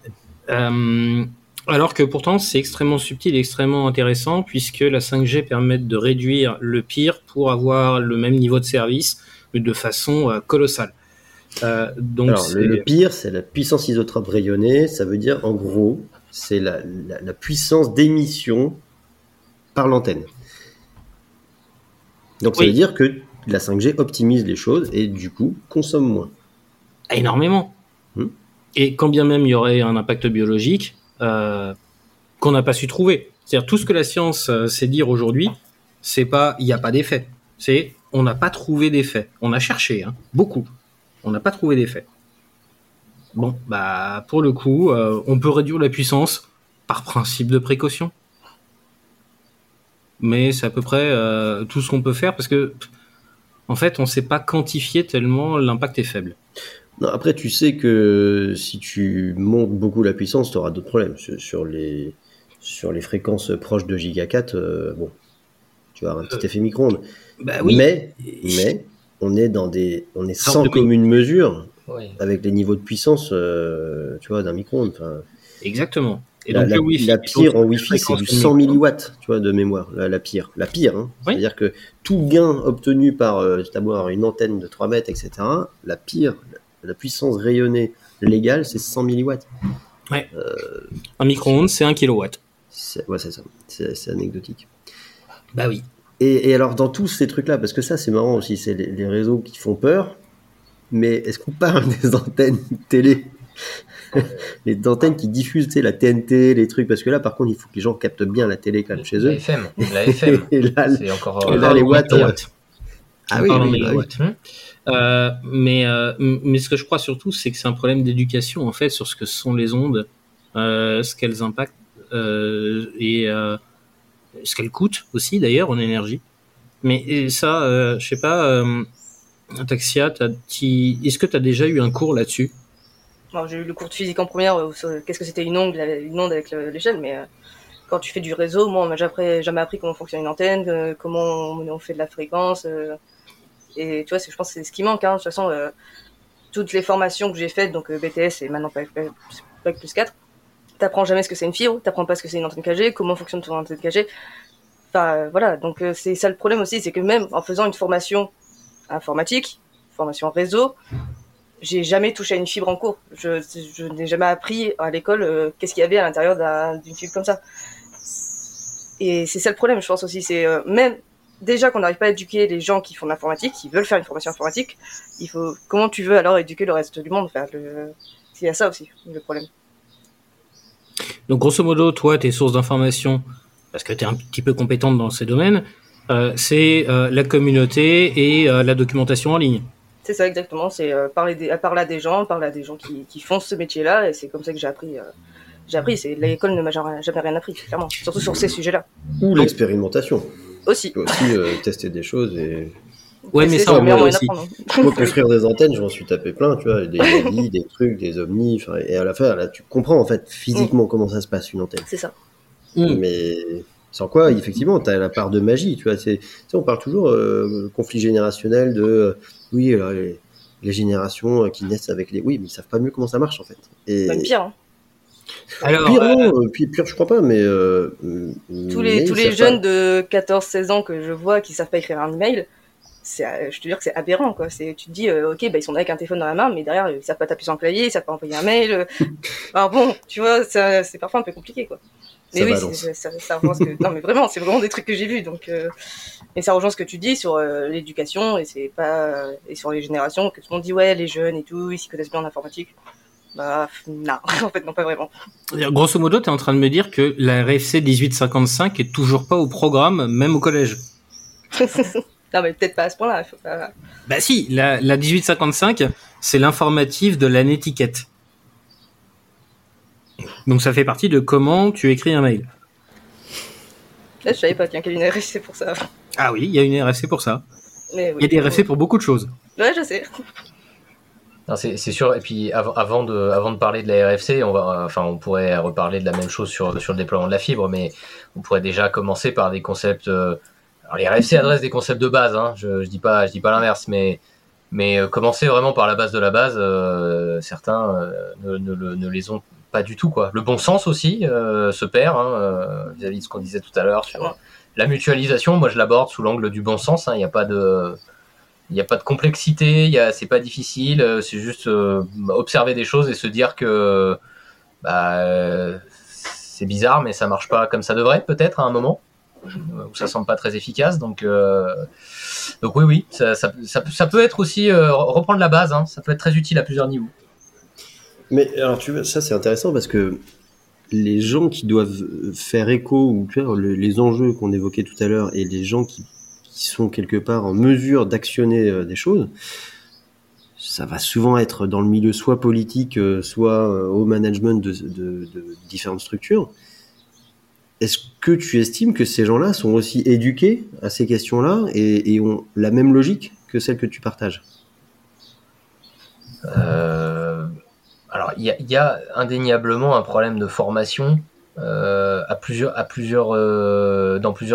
Alors que pourtant, c'est extrêmement subtil et extrêmement intéressant, puisque la 5G permet de réduire le pire pour avoir le même niveau de service, mais de façon colossale. Donc alors, le pire, c'est la puissance isotrope rayonnée. Ça veut dire, en gros, c'est la puissance d'émission par l'antenne. Donc ça veut dire que la 5G optimise les choses et du coup consomme moins. Énormément. Et quand bien même il y aurait un impact biologique qu'on n'a pas su trouver. C'est-à-dire tout ce que la science sait dire aujourd'hui, c'est pas il n'y a pas d'effet. C'est on n'a pas trouvé d'effet. On a cherché beaucoup. On n'a pas trouvé d'effet. Bon, bah pour le coup, on peut réduire la puissance par principe de précaution. Mais c'est à peu près tout ce qu'on peut faire parce que, en fait, on ne sait pas quantifier tellement l'impact est faible. Non, après, tu sais que si tu montes beaucoup la puissance, tu auras d'autres problèmes. Sur les fréquences proches de giga 4, bon, tu vas avoir un petit effet micro-ondes. Bah oui. Mais on est sans commune mesure avec les niveaux de puissance, tu vois, d'un micro-ondes. Enfin, exactement. Et donc le wifi, la pire en Wi-Fi, c'est du 100 milliwatts, tu vois, de mémoire. La pire. C'est-à-dire que tout gain obtenu par d'avoir une antenne de 3 mètres, etc., la pire, la puissance rayonnée légale, c'est 100 milliwatts. Ouais. Un micro-ondes, c'est 1 kilowatt. C'est ça. C'est anecdotique. Bah oui. Et alors, dans tous ces trucs-là, parce que ça, c'est marrant aussi, c'est les réseaux qui font peur, mais est-ce qu'on parle des antennes télé ? Les antennes qui diffusent, tu sais, la TNT, les trucs, parce que là, par contre, il faut que les gens captent bien la télé quand même chez eux. La FM. Et là, c'est encore là, les watts. Ah oui, watts. Mais ce que je crois surtout, c'est que c'est un problème d'éducation en fait sur ce que sont les ondes, ce qu'elles impactent et ce qu'elles coûtent aussi d'ailleurs en énergie. Mais ça, je sais pas, Taxia, est-ce que tu as déjà eu un cours là-dessus? Alors, j'ai eu le cours de physique en première, sur qu'est-ce que c'était une onde avec l'échelle, mais quand tu fais du réseau, moi on m'a jamais appris comment fonctionne une antenne, comment on fait de la fréquence, et tu vois, je pense que c'est ce qui manque, de toute façon, toutes les formations que j'ai faites, donc BTS et maintenant Bac plus 4, t'apprends jamais ce que c'est une fibre, t'apprends pas ce que c'est une antenne KG, comment fonctionne ton antenne KG, enfin voilà, donc c'est ça le problème aussi, c'est que même en faisant une formation informatique, formation réseau, j'ai jamais touché à une fibre en cours. Je n'ai jamais appris à l'école qu'est-ce qu'il y avait à l'intérieur d'une fibre comme ça. Et c'est ça le problème, je pense aussi. C'est même déjà qu'on n'arrive pas à éduquer les gens qui font de l'informatique, qui veulent faire une formation informatique. Comment tu veux alors éduquer le reste du monde, enfin, il y a ça aussi, le problème. Donc grosso modo, toi, tes sources d'information, parce que tu es un petit peu compétente dans ces domaines, c'est la communauté et la documentation en ligne. C'est ça, exactement, c'est parler à des gens qui font ce métier-là, et c'est comme ça que j'ai appris. C'est l'école ne m'a jamais rien appris, clairement, surtout sur ces sujets-là. Ou l'expérimentation. Aussi. Tu peux aussi tester des choses et... Ouais, mais ça, moi aussi. Moi, construire des antennes, je m'en suis tapé plein, tu vois, des avis, des trucs, des ovnis, et à la fin, là, tu comprends, en fait, physiquement comment ça se passe, une antenne. C'est ça. Mais... Sans quoi, effectivement, tu as la part de magie. Tu vois, on parle toujours conflit générationnel de oui, les générations qui naissent avec les. Oui, mais ils savent pas mieux comment ça marche en fait. Et... Même pire. Hein. Alors, pire, non, pire, je crois pas, mais. Tous les jeunes de 14-16 ans que je vois qui savent pas écrire un email, je te jure que c'est aberrant, quoi. Tu te dis, ok, bah, ils sont avec un téléphone dans la main, mais derrière, ils savent pas taper sur un clavier, ils savent pas envoyer un mail. Alors bon, tu vois, c'est parfois un peu compliqué, quoi. Mais oui, ça rejoint ce que... Non, mais vraiment, c'est vraiment des trucs que j'ai vus. Donc, et ça rejoint ce que tu dis sur l'éducation et c'est pas et sur les générations que tout le monde dit ouais, les jeunes et tout, ils s'y connaissent bien en informatique. Bah, non, en fait, non, pas vraiment. Grosso modo, t'es en train de me dire que la RFC 1855 est toujours pas au programme, même au collège. Non, mais peut-être pas à ce point-là. Faut pas... Bah si, la 1855, c'est l'informative de la netiquette. Donc ça fait partie de comment tu écris un mail. Là, je savais pas qu'il y avait une RFC pour ça. Ah oui, il y a une RFC pour ça. Mais oui, il y a des RFC pour beaucoup de choses. Ouais, je sais. Non, c'est sûr. Et puis avant de parler de la RFC, on pourrait reparler de la même chose sur le déploiement de la fibre, mais on pourrait déjà commencer par des concepts. Alors les RFC adressent des concepts de base, hein. Je dis pas l'inverse, mais commencer vraiment par la base de la base. Certains ne les ont pas du tout, quoi. Le bon sens aussi se perd vis-à-vis de ce qu'on disait tout à l'heure sur la mutualisation. Moi, je l'aborde sous l'angle du bon sens. Il n'y a pas de complexité, c'est pas difficile, c'est juste observer des choses et se dire que c'est bizarre, mais ça marche pas comme ça devrait, peut-être à un moment où ça semble pas très efficace. Donc oui, ça peut être aussi reprendre la base, hein, ça peut être très utile à plusieurs niveaux. Mais alors tu vois, ça c'est intéressant parce que les gens qui doivent faire écho ou les enjeux qu'on évoquait tout à l'heure et les gens qui sont quelque part en mesure d'actionner des choses, ça va souvent être dans le milieu soit politique, soit au management de différentes structures. Est-ce que tu estimes que ces gens-là sont aussi éduqués à ces questions-là et ont la même logique que celle que tu partages ? Alors, il y a indéniablement un problème de formation dans plusieurs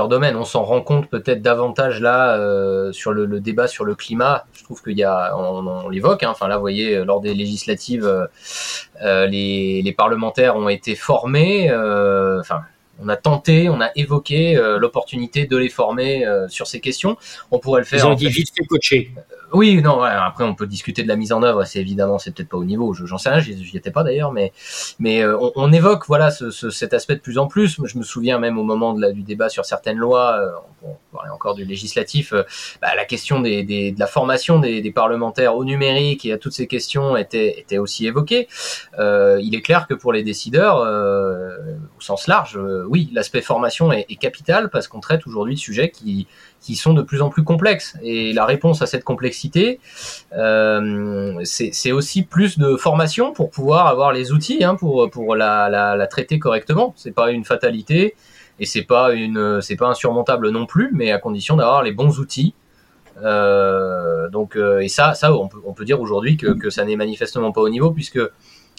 domaines. On s'en rend compte peut-être davantage là sur le débat sur le climat. Je trouve on l'évoque. Enfin là, vous voyez, lors des législatives, les parlementaires ont été formés. On a tenté, on a évoqué l'opportunité de les former sur ces questions. On pourrait le faire. Ils ont dit vite fait coacher. Oui, non. Voilà, après, on peut discuter de la mise en œuvre. C'est peut-être pas au niveau. J'en sais rien. J'y étais pas d'ailleurs, mais on évoque voilà cet aspect de plus en plus. Je me souviens même au moment du débat sur certaines lois. On parlait encore du législatif. La question de la formation des parlementaires au numérique et à toutes ces questions était aussi évoquée. Il est clair que pour les décideurs, au sens large. Oui, l'aspect formation est capital parce qu'on traite aujourd'hui de sujets qui sont de plus en plus complexes. Et la réponse à cette complexité, c'est aussi plus de formation pour pouvoir avoir les outils pour la traiter correctement. C'est pas une fatalité et c'est pas insurmontable non plus, mais à condition d'avoir les bons outils. Et ça on peut dire aujourd'hui que ça n'est manifestement pas au niveau puisque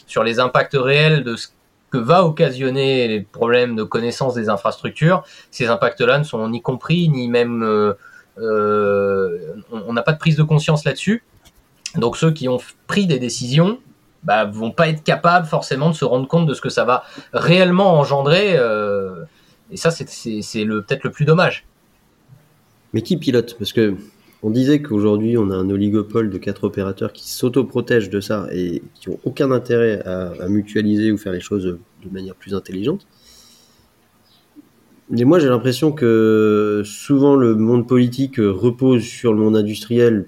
sur les impacts réels de ce que va occasionner les problèmes de connaissance des infrastructures, ces impacts-là ne sont ni compris, ni même... on n'a pas de prise de conscience là-dessus. Donc ceux qui ont pris des décisions vont pas être capables forcément de se rendre compte de ce que ça va réellement engendrer. Et ça, c'est peut-être le plus dommage. Mais qui pilote ? Parce que on disait qu'aujourd'hui, on a un oligopole de 4 opérateurs qui s'autoprotègent de ça et qui n'ont aucun intérêt à mutualiser ou faire les choses de manière plus intelligente. Mais moi, j'ai l'impression que souvent, le monde politique repose sur le monde industriel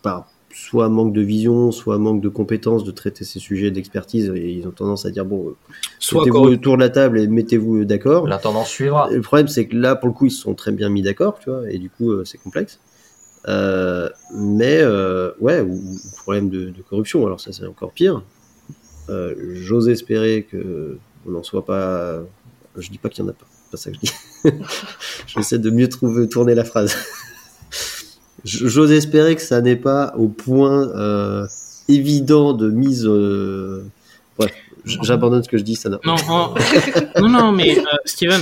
par soit manque de vision, soit manque de compétences de traiter ces sujets d'expertise. Et ils ont tendance à dire, bon, mettez-vous autour de la table et mettez-vous d'accord. La tendance suivra. Le problème, c'est que là, pour le coup, ils se sont très bien mis d'accord, tu vois, et du coup, c'est complexe. Ou problème de corruption, alors ça c'est encore pire. J'ose espérer qu'on n'en soit pas. Je dis pas qu'il y en a pas, c'est pas ça que je dis. J'essaie de mieux tourner la phrase. J'ose espérer que ça n'est pas au point évident de mise. Bref, j'abandonne ce que je dis, ça n'a pas. Non, mais Steven.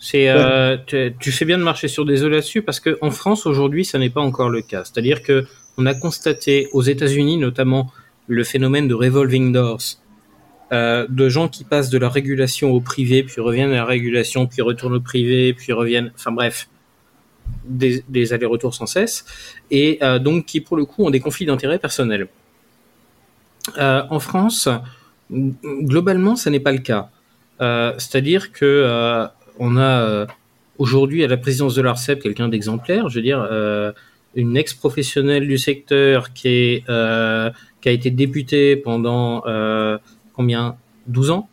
Tu fais bien de marcher sur des œufs là-dessus parce que en France aujourd'hui, ça n'est pas encore le cas. C'est-à-dire que on a constaté aux États-Unis notamment le phénomène de revolving doors, de gens qui passent de la régulation au privé, puis reviennent à la régulation, puis retournent au privé, puis reviennent. Enfin bref, des allers-retours sans cesse et donc qui pour le coup ont des conflits d'intérêts personnels. En France, globalement, ça n'est pas le cas. C'est-à-dire que on a aujourd'hui à la présidence de l'ARCEP quelqu'un d'exemplaire, je veux dire une ex-professionnelle du secteur qui a été députée pendant combien 12 ans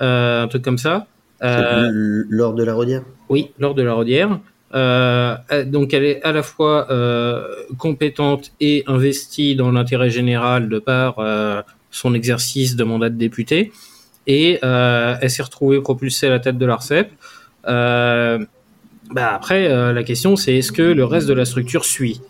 un truc comme ça. Laure de La Rodière. Oui, Laure de La Rodière. Donc elle est à la fois compétente et investie dans l'intérêt général de par son exercice de mandat de députée, et elle s'est retrouvée propulsée à la tête de l'ARCEP. Après, la question c'est est-ce que le reste de la structure suit ?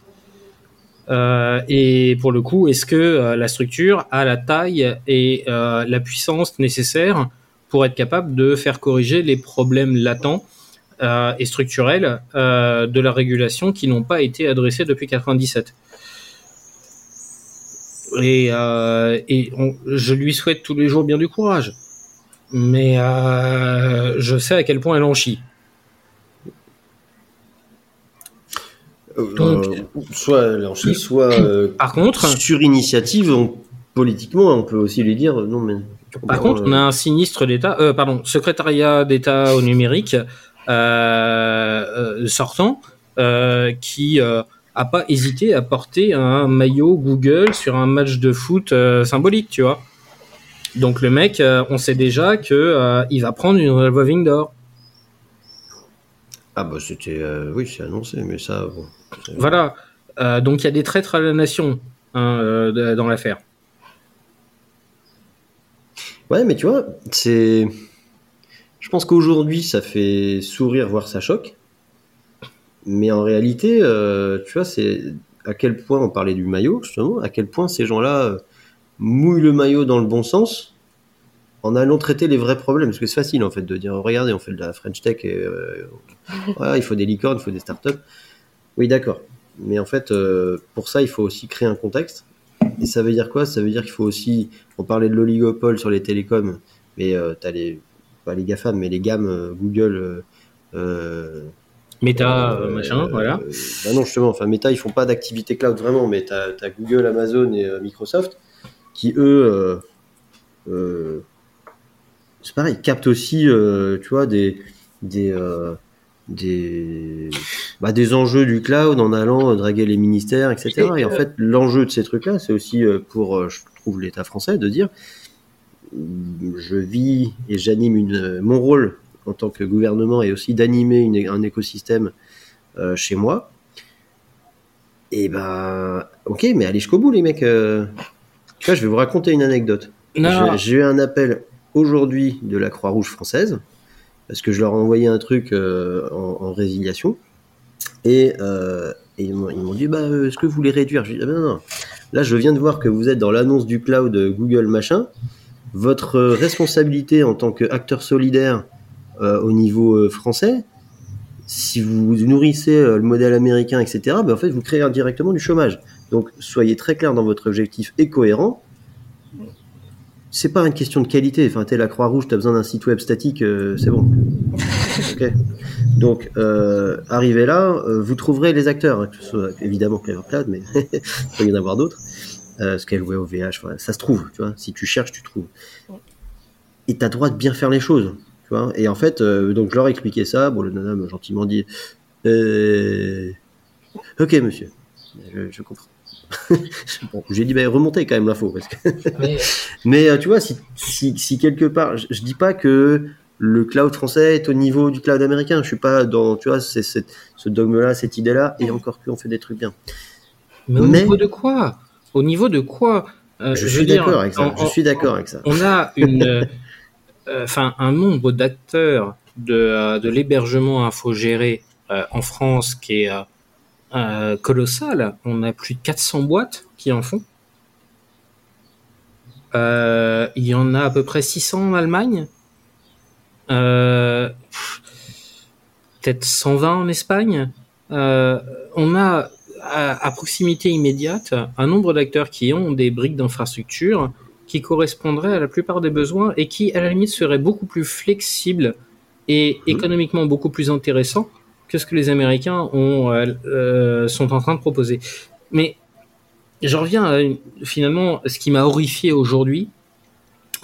Et pour le coup, est-ce que la structure a la taille et la puissance nécessaire pour être capable de faire corriger les problèmes latents et structurels de la régulation qui n'ont pas été adressés depuis 1997. Et je lui souhaite tous les jours bien du courage, mais je sais à quel point elle en chie. Donc, soit elle en chie, soit par contre, sur initiative, politiquement, on peut aussi lui dire non mais. Par contre, on a un sinistre d'État, secrétariat d'État au numérique sortant, qui a pas hésité à porter un maillot Google sur un match de foot symbolique, tu vois. Donc le mec, on sait déjà que il va prendre une revolving door. Ah bah c'était, oui, c'est annoncé, mais ça. Bon, c'est... Voilà. Donc il y a des traîtres à la nation dans l'affaire. Ouais, mais tu vois, c'est. Je pense qu'aujourd'hui, ça fait sourire, voire ça choque. Mais en réalité, tu vois, c'est à quel point on parlait du maillot, justement, à quel point ces gens-là mouillent le maillot dans le bon sens en allant traiter les vrais problèmes. Parce que c'est facile, en fait, de dire regardez, on fait de la French Tech et voilà, il faut des licornes, il faut des startups. Oui, d'accord. Mais en fait, pour ça, il faut aussi créer un contexte. Et ça veut dire quoi ? Ça veut dire qu'il faut aussi, on parlait de l'oligopole sur les télécoms, mais t'as les, pas les GAFAM, mais les gammes Google, Meta, machin, voilà. Ben non, justement, enfin Meta, ils font pas d'activité cloud vraiment, mais t'as Google, Amazon et Microsoft qui eux, c'est pareil, captent aussi, tu vois, des enjeux du cloud en allant draguer les ministères, etc. Et en fait, l'enjeu de ces trucs-là, c'est aussi pour, je trouve, l'État français de dire je vis et j'anime mon rôle en tant que gouvernement est aussi d'animer un écosystème chez moi. Et ben, ok, mais allez jusqu'au bout, les mecs. Tu vois, je vais vous raconter une anecdote. J'ai eu un appel aujourd'hui de la Croix-Rouge française, parce que je leur ai envoyé un truc en résiliation, et ils m'ont dit est-ce que vous voulez réduire ? Je dis non. Là je viens de voir que vous êtes dans l'annonce du cloud Google machin. Votre responsabilité en tant qu'acteur solidaire au niveau français, si vous nourrissez le modèle américain, etc., en fait vous créez indirectement du chômage. Donc soyez très clair dans votre objectif et cohérent. C'est pas une question de qualité. Enfin, t'es la Croix-Rouge, t'as besoin d'un site web statique, c'est bon. Ok. Donc, arrivez là, vous trouverez les acteurs, hein, que ce soit évidemment Clever Cloud, mais il peut y en avoir d'autres. Scaleway, VH, voilà, ça se trouve, tu vois. Si tu cherches, tu trouves. Et t'as le droit de bien faire les choses, tu vois. Et en fait, donc je leur ai expliqué ça. Bon, le nana m'a gentiment dit, ok, monsieur, je comprends. Bon, j'ai dit remontez quand même l'info parce que... Oui. Mais tu vois si quelque part je dis pas que le cloud français est au niveau du cloud américain, je suis pas dans, tu vois, c'est ce dogme là, cette idée là, et encore plus on fait des trucs bien. Mais au niveau de quoi je suis d'accord avec ça. On a une un nombre d'acteurs de l'hébergement infogéré en France qui est colossal. On a plus de 400 boîtes qui en font. Il y en a à peu près 600 en Allemagne, peut-être 120 en Espagne. On a à proximité immédiate un nombre d'acteurs qui ont des briques d'infrastructure qui correspondraient à la plupart des besoins et qui à la limite seraient beaucoup plus flexibles et économiquement beaucoup plus intéressants que ce que les Américains sont en train de proposer. Mais j'en reviens finalement, ce qui m'a horrifié aujourd'hui,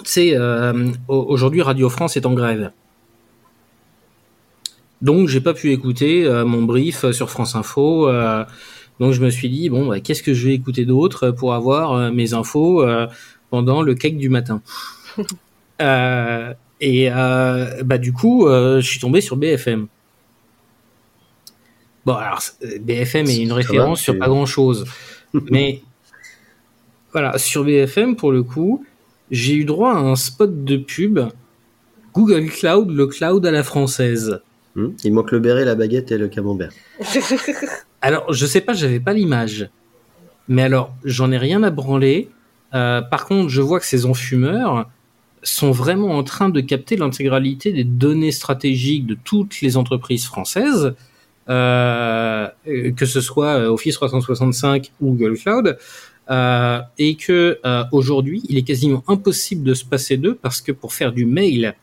c'est aujourd'hui Radio France est en grève. Donc j'ai pas pu écouter mon brief sur France Info. Donc je me suis dit bon, bah, qu'est-ce que je vais écouter d'autre pour avoir mes infos pendant le cake du matin. Du coup, je suis tombé sur BFM. Bon, alors BFM est une référence sur pas grand-chose, mais voilà, sur BFM pour le coup, j'ai eu droit à un spot de pub Google Cloud, le cloud à la française. Il manque le béret, la baguette et le camembert. Alors, je sais pas, j'avais pas l'image. Mais alors, j'en ai rien à branler. Par contre, je vois que ces enfumeurs sont vraiment en train de capter l'intégralité des données stratégiques de toutes les entreprises françaises, que ce soit Office 365 ou Google Cloud, et que aujourd'hui, il est quasiment impossible de se passer d'eux parce que pour faire du mail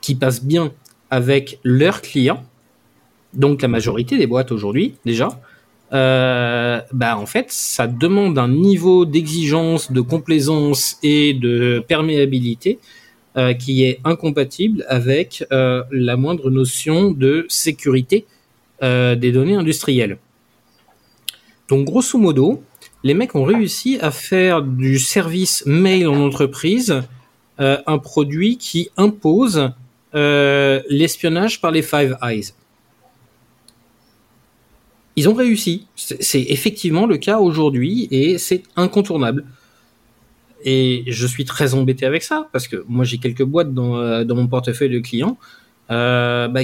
qui passe bien avec leurs clients, donc la majorité des boîtes aujourd'hui déjà, en fait, ça demande un niveau d'exigence, de complaisance et de perméabilité qui est incompatible avec la moindre notion de sécurité des données industrielles. Donc grosso modo, les mecs ont réussi à faire du service mail en entreprise un produit qui impose l'espionnage par les Five Eyes. Ils ont réussi. C'est effectivement le cas aujourd'hui et c'est incontournable. Et je suis très embêté avec ça parce que moi j'ai quelques boîtes dans mon portefeuille de clients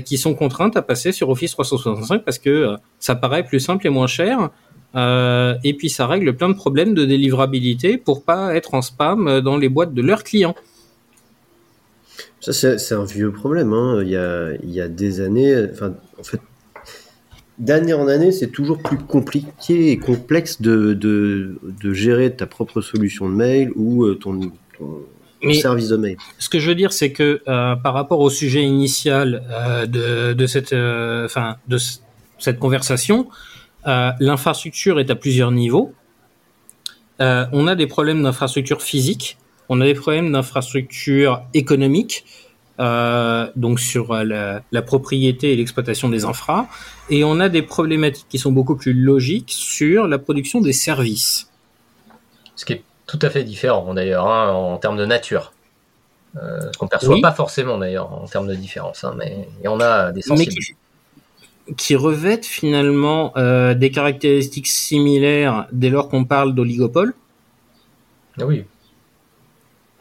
qui sont contraintes à passer sur Office 365 parce que ça paraît plus simple et moins cher et puis ça règle plein de problèmes de délivrabilité pour pas être en spam dans les boîtes de leurs clients. Ça, c'est un vieux problème, hein. Il y a des années, d'année en année, c'est toujours plus compliqué et complexe de gérer ta propre solution de mail ou ton service de mail. Ce que je veux dire, c'est que par rapport au sujet initial de cette conversation, l'infrastructure est à plusieurs niveaux. On a des problèmes d'infrastructure physique. On a des problèmes d'infrastructure économique, donc sur la propriété et l'exploitation des infras, et on a des problématiques qui sont beaucoup plus logiques sur la production des services. Ce qui est tout à fait différent d'ailleurs, hein, en termes de nature. Ce qu'on ne perçoit pas forcément d'ailleurs en termes de différence, hein, mais il y en a des sensibilités. Qui revêtent finalement des caractéristiques similaires dès lors qu'on parle d'oligopole. Oui.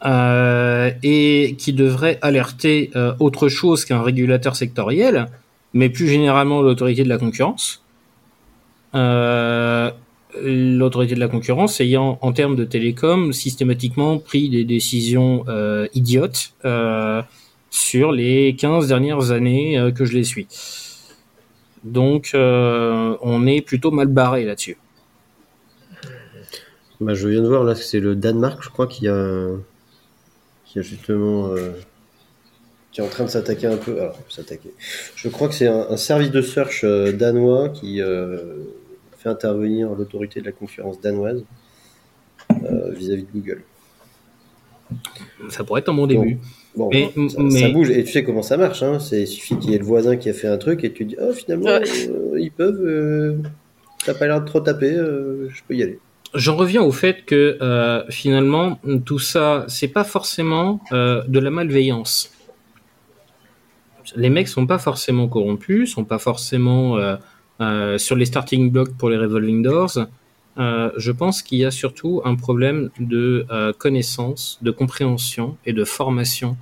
Et qui devrait alerter autre chose qu'un régulateur sectoriel, mais plus généralement l'autorité de la concurrence. L'autorité de la concurrence ayant, en termes de télécom, systématiquement pris des décisions idiotes sur les 15 dernières années que je les suis. Donc, on est plutôt mal barré là-dessus. Je viens de voir, là, c'est le Danemark, je crois, qui a justement qui est en train de s'attaquer un peu. Alors, s'attaquer. Je crois que c'est un service de search danois qui fait intervenir l'autorité de la concurrence danoise vis-à-vis de Google. Ça pourrait être un bon début. Bon, ça bouge, et tu sais comment ça marche, hein. Il suffit qu'il y ait le voisin qui a fait un truc et tu dis finalement ils peuvent. T'as pas l'air de trop taper, je peux y aller. J'en reviens au fait que finalement tout ça, c'est pas forcément de la malveillance. Les mecs sont pas forcément corrompus, sont pas forcément sur les starting blocks pour les revolving doors. Je pense qu'il y a surtout un problème de connaissance, de compréhension et de formation.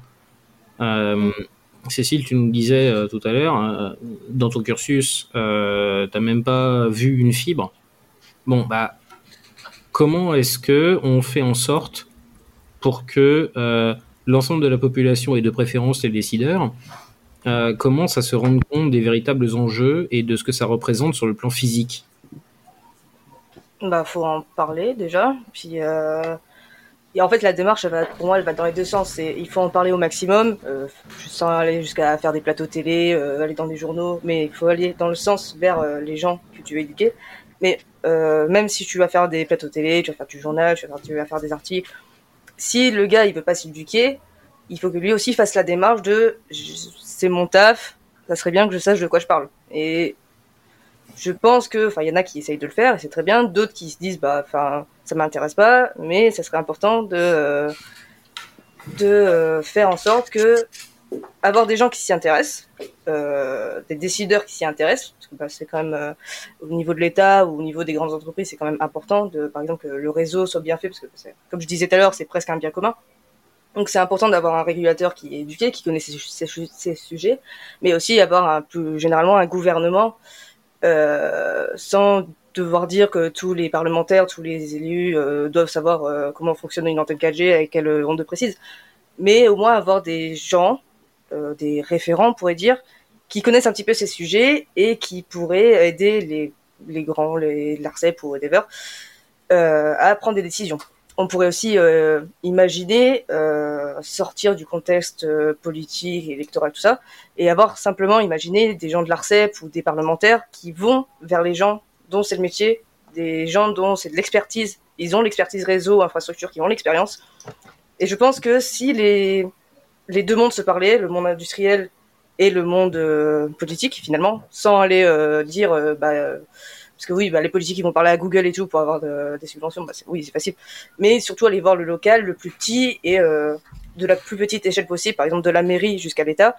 Cécile, tu nous disais tout à l'heure, dans ton cursus, t'as même pas vu une fibre. Bon, bah comment est-ce que on fait en sorte pour que l'ensemble de la population et de préférence les décideurs commencent à se rendre compte des véritables enjeux et de ce que ça représente sur le plan physique? Faut en parler déjà. Puis et en fait la démarche, elle va dans les deux sens. Et il faut en parler au maximum, sans aller jusqu'à faire des plateaux télé, aller dans des journaux, mais il faut aller dans le sens vers les gens que tu veux éduquer. Mais même si tu vas faire des plateaux télé, tu vas faire du journal, tu vas faire des articles, si le gars il veut pas s'éduquer, il faut que lui aussi fasse la démarche de c'est mon taf, ça serait bien que je sache de quoi je parle. Et je pense que, enfin, il y en a qui essayent de le faire et c'est très bien, d'autres qui se disent bah, enfin, ça m'intéresse pas, mais ça serait important de faire en sorte que avoir des gens qui s'y intéressent, des décideurs qui s'y intéressent, parce que bah, c'est quand même au niveau de l'État ou au niveau des grandes entreprises, c'est quand même important de, par exemple, que le réseau soit bien fait, parce que comme je disais tout à l'heure, c'est presque un bien commun. Donc c'est important d'avoir un régulateur qui est éduqué, qui connaît ces sujets, mais aussi avoir plus généralement un gouvernement sans devoir dire que tous les parlementaires, tous les élus doivent savoir comment fonctionne une antenne 4G, avec quelle onde précise, mais au moins avoir des gens, des référents, on pourrait dire, qui connaissent un petit peu ces sujets et qui pourraient aider les grands, l'ARCEP ou whatever, à prendre des décisions. On pourrait aussi imaginer sortir du contexte politique, électoral, tout ça, et avoir simplement imaginé des gens de l'ARCEP ou des parlementaires qui vont vers les gens dont c'est le métier, des gens dont c'est de l'expertise, ils ont l'expertise réseau, infrastructure, qui ont l'expérience. Et je pense que si les deux mondes se parlaient, le monde industriel et le monde politique, finalement, sans aller dire... parce que oui, bah, les politiques, ils vont parler à Google et tout pour avoir des subventions. Bah, oui, c'est facile. Mais surtout, aller voir le local, le plus petit et de la plus petite échelle possible, par exemple de la mairie jusqu'à l'État.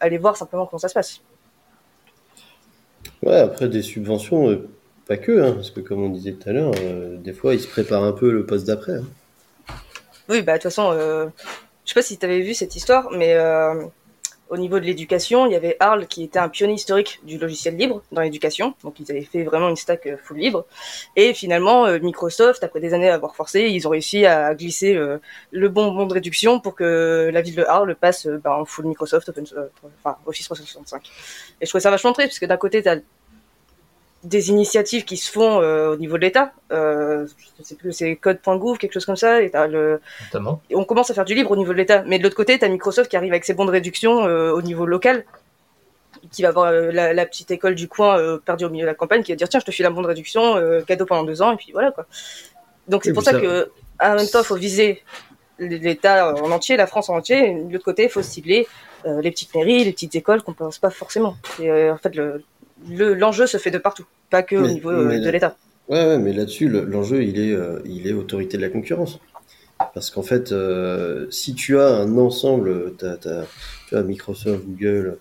Aller voir simplement comment ça se passe. Ouais, après, des subventions, pas que. Hein, parce que comme on disait tout à l'heure, des fois, ils se préparent un peu le poste d'après. Hein. Oui, bah de toute façon, je sais pas si tu avais vu cette histoire, mais... Au niveau de l'éducation, il y avait Arles qui était un pionnier historique du logiciel libre dans l'éducation. Donc, ils avaient fait vraiment une stack full libre. Et finalement, Microsoft, après des années à avoir forcé, ils ont réussi à glisser le bonbon de réduction pour que la ville de Arles passe en full Microsoft, Office 365. Et je trouvais ça vachement triste, parce que d'un côté, tu as des initiatives qui se font au niveau de l'État. Je sais plus, c'est code.gouv, quelque chose comme ça. Et on commence à faire du libre au niveau de l'État. Mais de l'autre côté, tu as Microsoft qui arrive avec ses bons de réduction au niveau local, qui va avoir la petite école du coin perdue au milieu de la campagne, qui va dire tiens, je te file un bon de réduction, cadeau pendant 2 ans, et puis voilà quoi. Donc c'est pour ça que, en même temps, il faut viser l'État en entier, la France en entier. Et de l'autre côté, il faut cibler les petites mairies, les petites écoles qu'on ne pense pas forcément. Et, en fait, l'enjeu se fait de partout, pas que au niveau de l'État. Ouais, mais là-dessus, l'enjeu, il est autorité de la concurrence. Parce qu'en fait, si tu as un ensemble, tu as Microsoft, Google,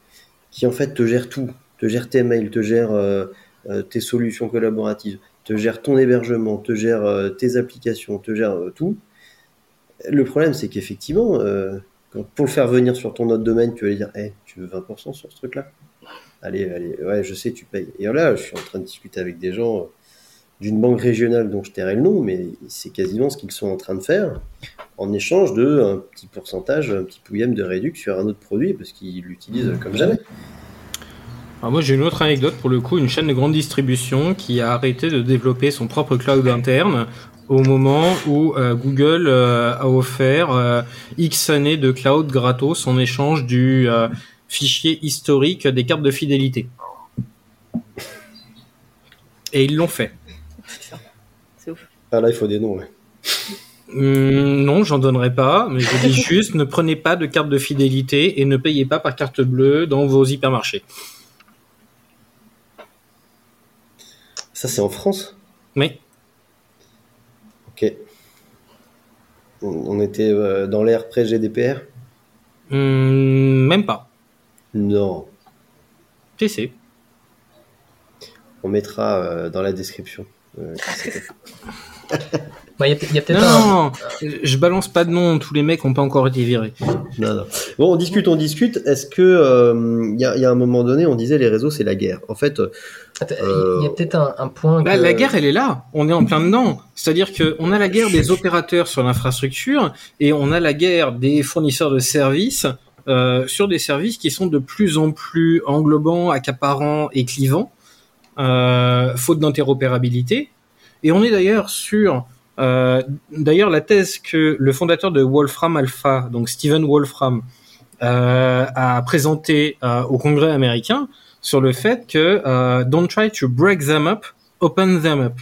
qui en fait te gère tout, te gère tes mails, te gère tes solutions collaboratives, te gère ton hébergement, te gère tes applications, te gère tout. Le problème, c'est qu'effectivement, pour le faire venir sur ton autre domaine, tu vas lui dire tu veux 20% sur ce truc-là ? Allez, ouais, je sais, tu payes. Et là, je suis en train de discuter avec des gens d'une banque régionale dont je tairai le nom, mais c'est quasiment ce qu'ils sont en train de faire en échange de un petit pourcentage, un petit pouillème de réduction sur un autre produit parce qu'ils l'utilisent comme jamais. Alors moi, j'ai une autre anecdote pour le coup, une chaîne de grande distribution qui a arrêté de développer son propre cloud interne au moment où Google a offert X années de cloud gratos en échange du fichier historique des cartes de fidélité. Et ils l'ont fait. C'est ouf. Ah là, il faut des noms, ouais. Non, j'en donnerai pas, mais je dis juste, ne prenez pas de carte de fidélité et ne payez pas par carte bleue dans vos hypermarchés. Ça, c'est en France ? Oui. Ok. On était dans l'ère pré-GDPR ? Même pas. Non. Si. On mettra dans la description. Bah, y a peut-être non, je balance pas de nom. Tous les mecs ont pas encore été virés. Non. Bon, on discute. Est-ce que y a un moment donné, on disait les réseaux, c'est la guerre. En fait, y a peut-être un point. Bah, la guerre, elle est là. On est en plein dedans. C'est-à-dire que on a la guerre des opérateurs sur l'infrastructure et on a la guerre des fournisseurs de services. Sur des services qui sont de plus en plus englobants, accaparants et clivants, faute d'interopérabilité. Et on est d'ailleurs sur la thèse que le fondateur de Wolfram Alpha, donc Stephen Wolfram, a présentée au Congrès américain sur le fait que « Don't try to break them up, open them up ».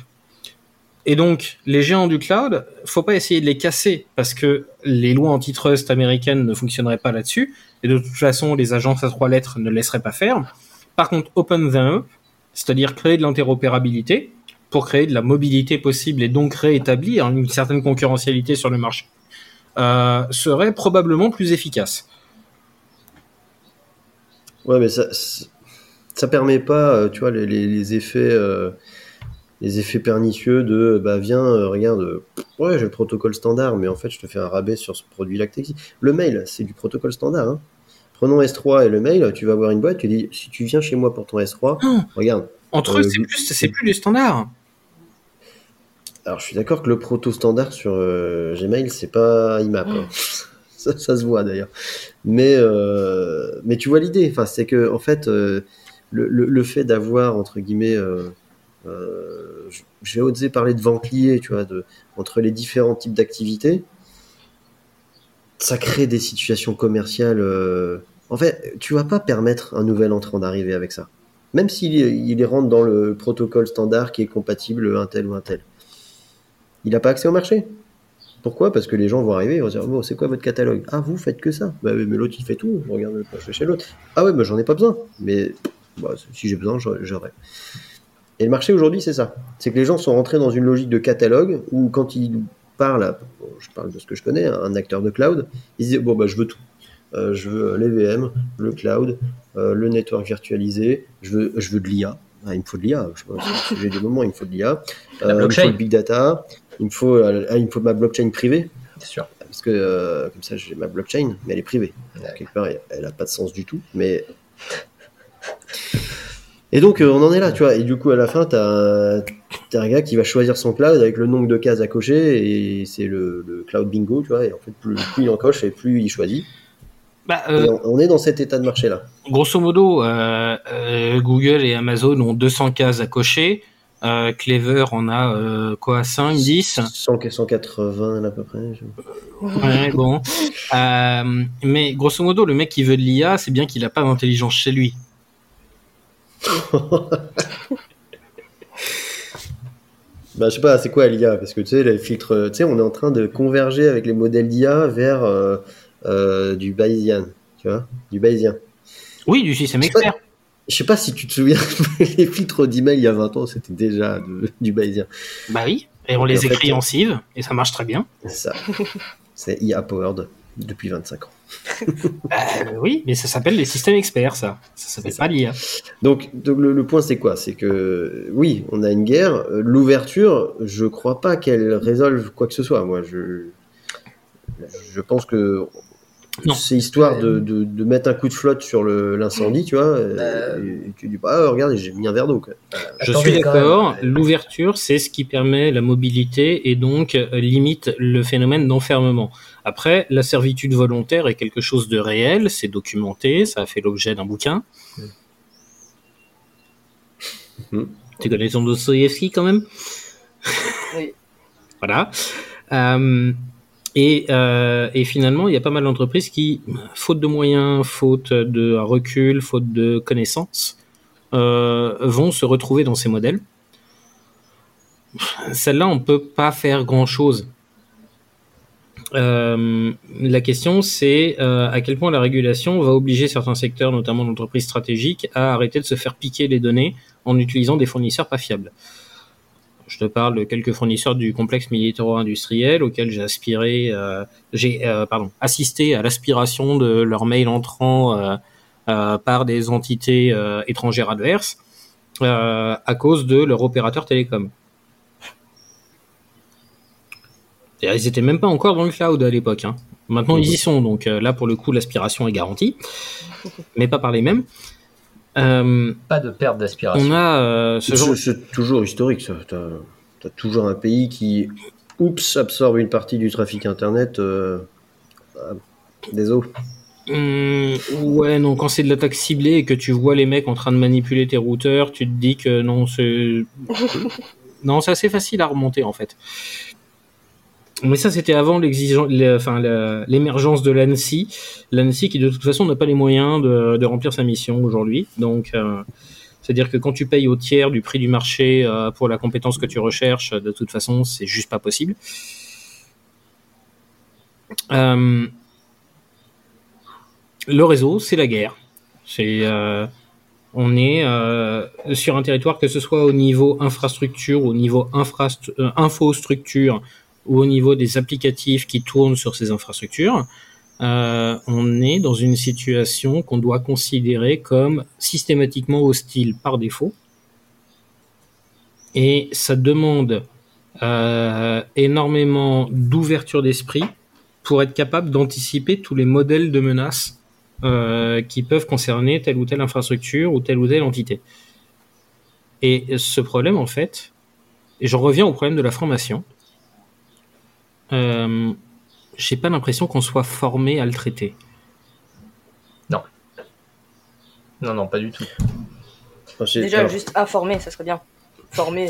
Et donc, les géants du cloud, faut pas essayer de les casser parce que les lois antitrust américaines ne fonctionneraient pas là-dessus. Et de toute façon, les agences à trois lettres ne laisseraient pas faire. Par contre, open them up, c'est-à-dire créer de l'interopérabilité pour créer de la mobilité possible et donc réétablir une certaine concurrentialité sur le marché, serait probablement plus efficace. Ouais, mais ça permet pas, tu vois, les effets pernicieux de « bah viens, regarde, ouais, j'ai le protocole standard, mais en fait, je te fais un rabais sur ce produit-là que t'existe. » Le mail, c'est du protocole standard, hein. Prenons S3 et le mail, tu vas voir une boîte, tu dis « si tu viens chez moi pour ton S3, regarde. » Entre eux, c'est plus du standard. Alors, je suis d'accord que le proto-standard sur Gmail, c'est pas IMAP. Hein. Ça se voit, d'ailleurs. Mais tu vois l'idée. Enfin, c'est que, en fait, le fait d'avoir, entre guillemets, j'ai osé parler de ventilier, tu vois, entre les différents types d'activités, ça crée des situations commerciales. En fait, tu vas pas permettre un nouvel entrant d'arriver avec ça. Même s'il rentre dans le protocole standard qui est compatible un tel ou un tel. Il n'a pas accès au marché. Pourquoi ? Parce que les gens vont arriver et vont dire « bon, c'est quoi votre catalogue ? » « Ah, vous faites que ça. » »« Bah mais l'autre, il fait tout. Je regarde le projet chez l'autre. » « Ah ouais, bah, j'en ai pas besoin. » Mais bah, si j'ai besoin, j'aurai. Et le marché aujourd'hui, c'est ça. C'est que les gens sont rentrés dans une logique de catalogue où quand ils parlent, bon, je parle de ce que je connais, un acteur de cloud, ils disent « bon, bah je veux tout. » je veux les VM, le cloud, le network virtualisé, je veux de l'IA. Ah, il me faut de l'IA. Je sais pas, si j'ai des moments, il me faut de l'IA. Il me faut de big data. Il me faut ma blockchain privée. C'est sûr. Parce que comme ça, j'ai ma blockchain, mais elle est privée. Ouais. Quelque part, elle n'a pas de sens du tout. Mais... Et donc, on en est là, tu vois. Et du coup, à la fin, t'as un gars qui va choisir son cloud avec le nombre de cases à cocher. Et c'est le cloud bingo, tu vois. Et en fait, plus il en coche et plus il choisit. Bah, on est dans cet état de marché là. Grosso modo, Google et Amazon ont 200 cases à cocher. Clever en a 5, 10 180 à peu près. Ouais, bon. Mais grosso modo, le mec qui veut de l'IA, c'est bien qu'il n'a pas d'intelligence chez lui. Bah, je sais pas, c'est quoi l'IA ? Parce que tu sais, les filtres, tu sais, on est en train de converger avec les modèles d'IA vers. Du bayésien, tu vois, du bayésien. Oui, du système expert. Je sais pas si tu te souviens, les filtres d'email il y a 20 ans, c'était déjà du bayésien. Bah oui, et on les écrit en cive, et ça marche très bien. C'est ça. C'est IA powered depuis 25 ans. Oui, mais ça s'appelle les systèmes experts, ça. Ça s'appelle pas l'IA. Donc le point, c'est quoi ? C'est que, oui, on a une guerre. L'ouverture, je crois pas qu'elle résolve quoi que ce soit. Moi, je pense que non. C'est histoire de mettre un coup de flotte sur l'incendie, tu vois. Et tu dis pas, regarde, j'ai mis un verre d'eau. Quoi. Je suis d'accord. L'ouverture, c'est ce qui permet la mobilité et donc limite le phénomène d'enfermement. Après, la servitude volontaire est quelque chose de réel, c'est documenté, ça a fait l'objet d'un bouquin. Tu connais ton Dostoïevski quand même ? Oui. Voilà. Et finalement, il y a pas mal d'entreprises qui, faute de moyens, faute de recul, faute de connaissances, vont se retrouver dans ces modèles. Celle-là, on peut pas faire grand-chose. La question, c'est à quel point la régulation va obliger certains secteurs, notamment d'entreprises stratégiques, à arrêter de se faire piquer les données en utilisant des fournisseurs pas fiables. Je te parle de quelques fournisseurs du complexe militaro-industriel auxquels j'ai assisté à l'aspiration de leurs mails entrants par des entités étrangères adverses à cause de leur opérateur télécom. C'est-à-dire, ils n'étaient même pas encore dans le cloud à l'époque. Hein. Maintenant, ils y sont. Donc là, pour le coup, l'aspiration est garantie, mais pas par les mêmes. Pas de perte d'aspiration. On a ce genre. C'est toujours historique, ça. T'as toujours un pays qui, absorbe une partie du trafic internet. Désolé. Ouais, non. Quand c'est de l'attaque ciblée et que tu vois les mecs en train de manipuler tes routeurs, tu te dis que non, c'est. Non, c'est assez facile à remonter en fait. Mais ça, c'était avant l'émergence de l'ANSSI. L'ANSSI qui, de toute façon, n'a pas les moyens de remplir sa mission aujourd'hui. Donc, C'est-à-dire que quand tu payes au tiers du prix du marché pour la compétence que tu recherches, de toute façon, c'est juste pas possible. Le réseau, c'est la guerre. On est sur un territoire, que ce soit au niveau infrastructure, au niveau infostructure ou au niveau des applicatifs qui tournent sur ces infrastructures, on est dans une situation qu'on doit considérer comme systématiquement hostile par défaut. Et ça demande énormément d'ouverture d'esprit pour être capable d'anticiper tous les modèles de menaces qui peuvent concerner telle ou telle infrastructure ou telle entité. Et ce problème, en fait, et j'en reviens au problème de la formation, j'ai pas l'impression qu'on soit formé à le traiter. Non. Non, non, pas du tout. Déjà, alors... juste informer, ça serait bien. Former.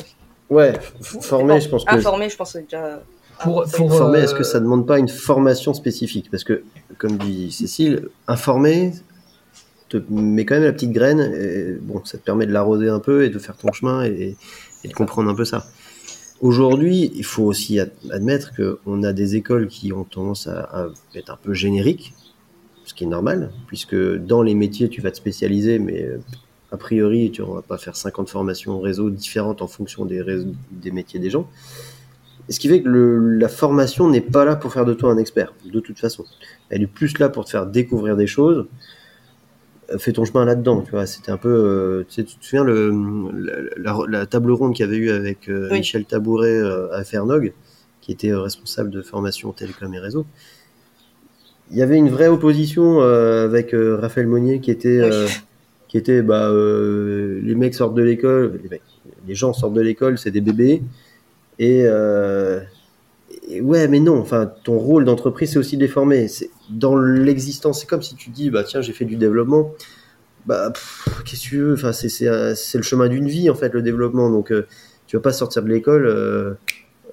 Ouais, former, je pense que... Informer, je pense que déjà... Pour former, est-ce que ça ne demande pas une formation spécifique ? Parce que, comme dit Cécile, informer te met quand même la petite graine, et, bon, ça te permet de l'arroser un peu et de faire ton chemin et de comprendre un peu ça. Aujourd'hui, il faut aussi admettre qu'on a des écoles qui ont tendance à être un peu génériques, ce qui est normal, puisque dans les métiers, tu vas te spécialiser, mais a priori, tu ne vas pas faire 50 formations réseau différentes en fonction des métiers des gens. Ce qui fait que la formation n'est pas là pour faire de toi un expert, de toute façon. Elle est plus là pour te faire découvrir des choses. Fais ton chemin là-dedans, tu vois. C'était un peu... tu te souviens la table ronde qu'il y avait eu avec oui. Michel Tabouret à Fernog, qui était responsable de formation télécom et réseau. Il y avait une vraie opposition avec Raphaël Monnier qui était... Oui. Qui était les mecs sortent de l'école, les gens sortent de l'école, c'est des bébés. Et ouais, mais non, enfin, ton rôle d'entreprise, c'est aussi de les former. C'est dans l'existence, c'est comme si tu dis, bah tiens, j'ai fait du développement, bah qu'est-ce que tu veux, enfin, c'est le chemin d'une vie en fait, le développement. Donc, tu vas pas sortir de l'école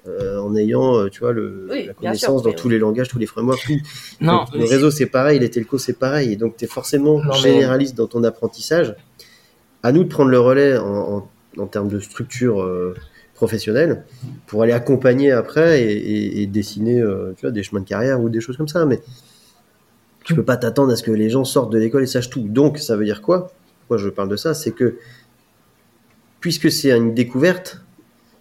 en ayant, tu vois, la connaissance dans tous les langages, tous les frameworks. Non, donc, le réseau, c'est pareil, les telcos, c'est pareil. Et donc, t'es forcément généraliste dans ton apprentissage. À nous de prendre le relais en termes de structure. Professionnel pour aller accompagner après et dessiner tu vois, des chemins de carrière ou des choses comme ça, mais tu peux pas t'attendre à ce que les gens sortent de l'école et sachent tout. Donc ça veut dire quoi ? Pourquoi je parle de ça ? C'est que puisque c'est une découverte,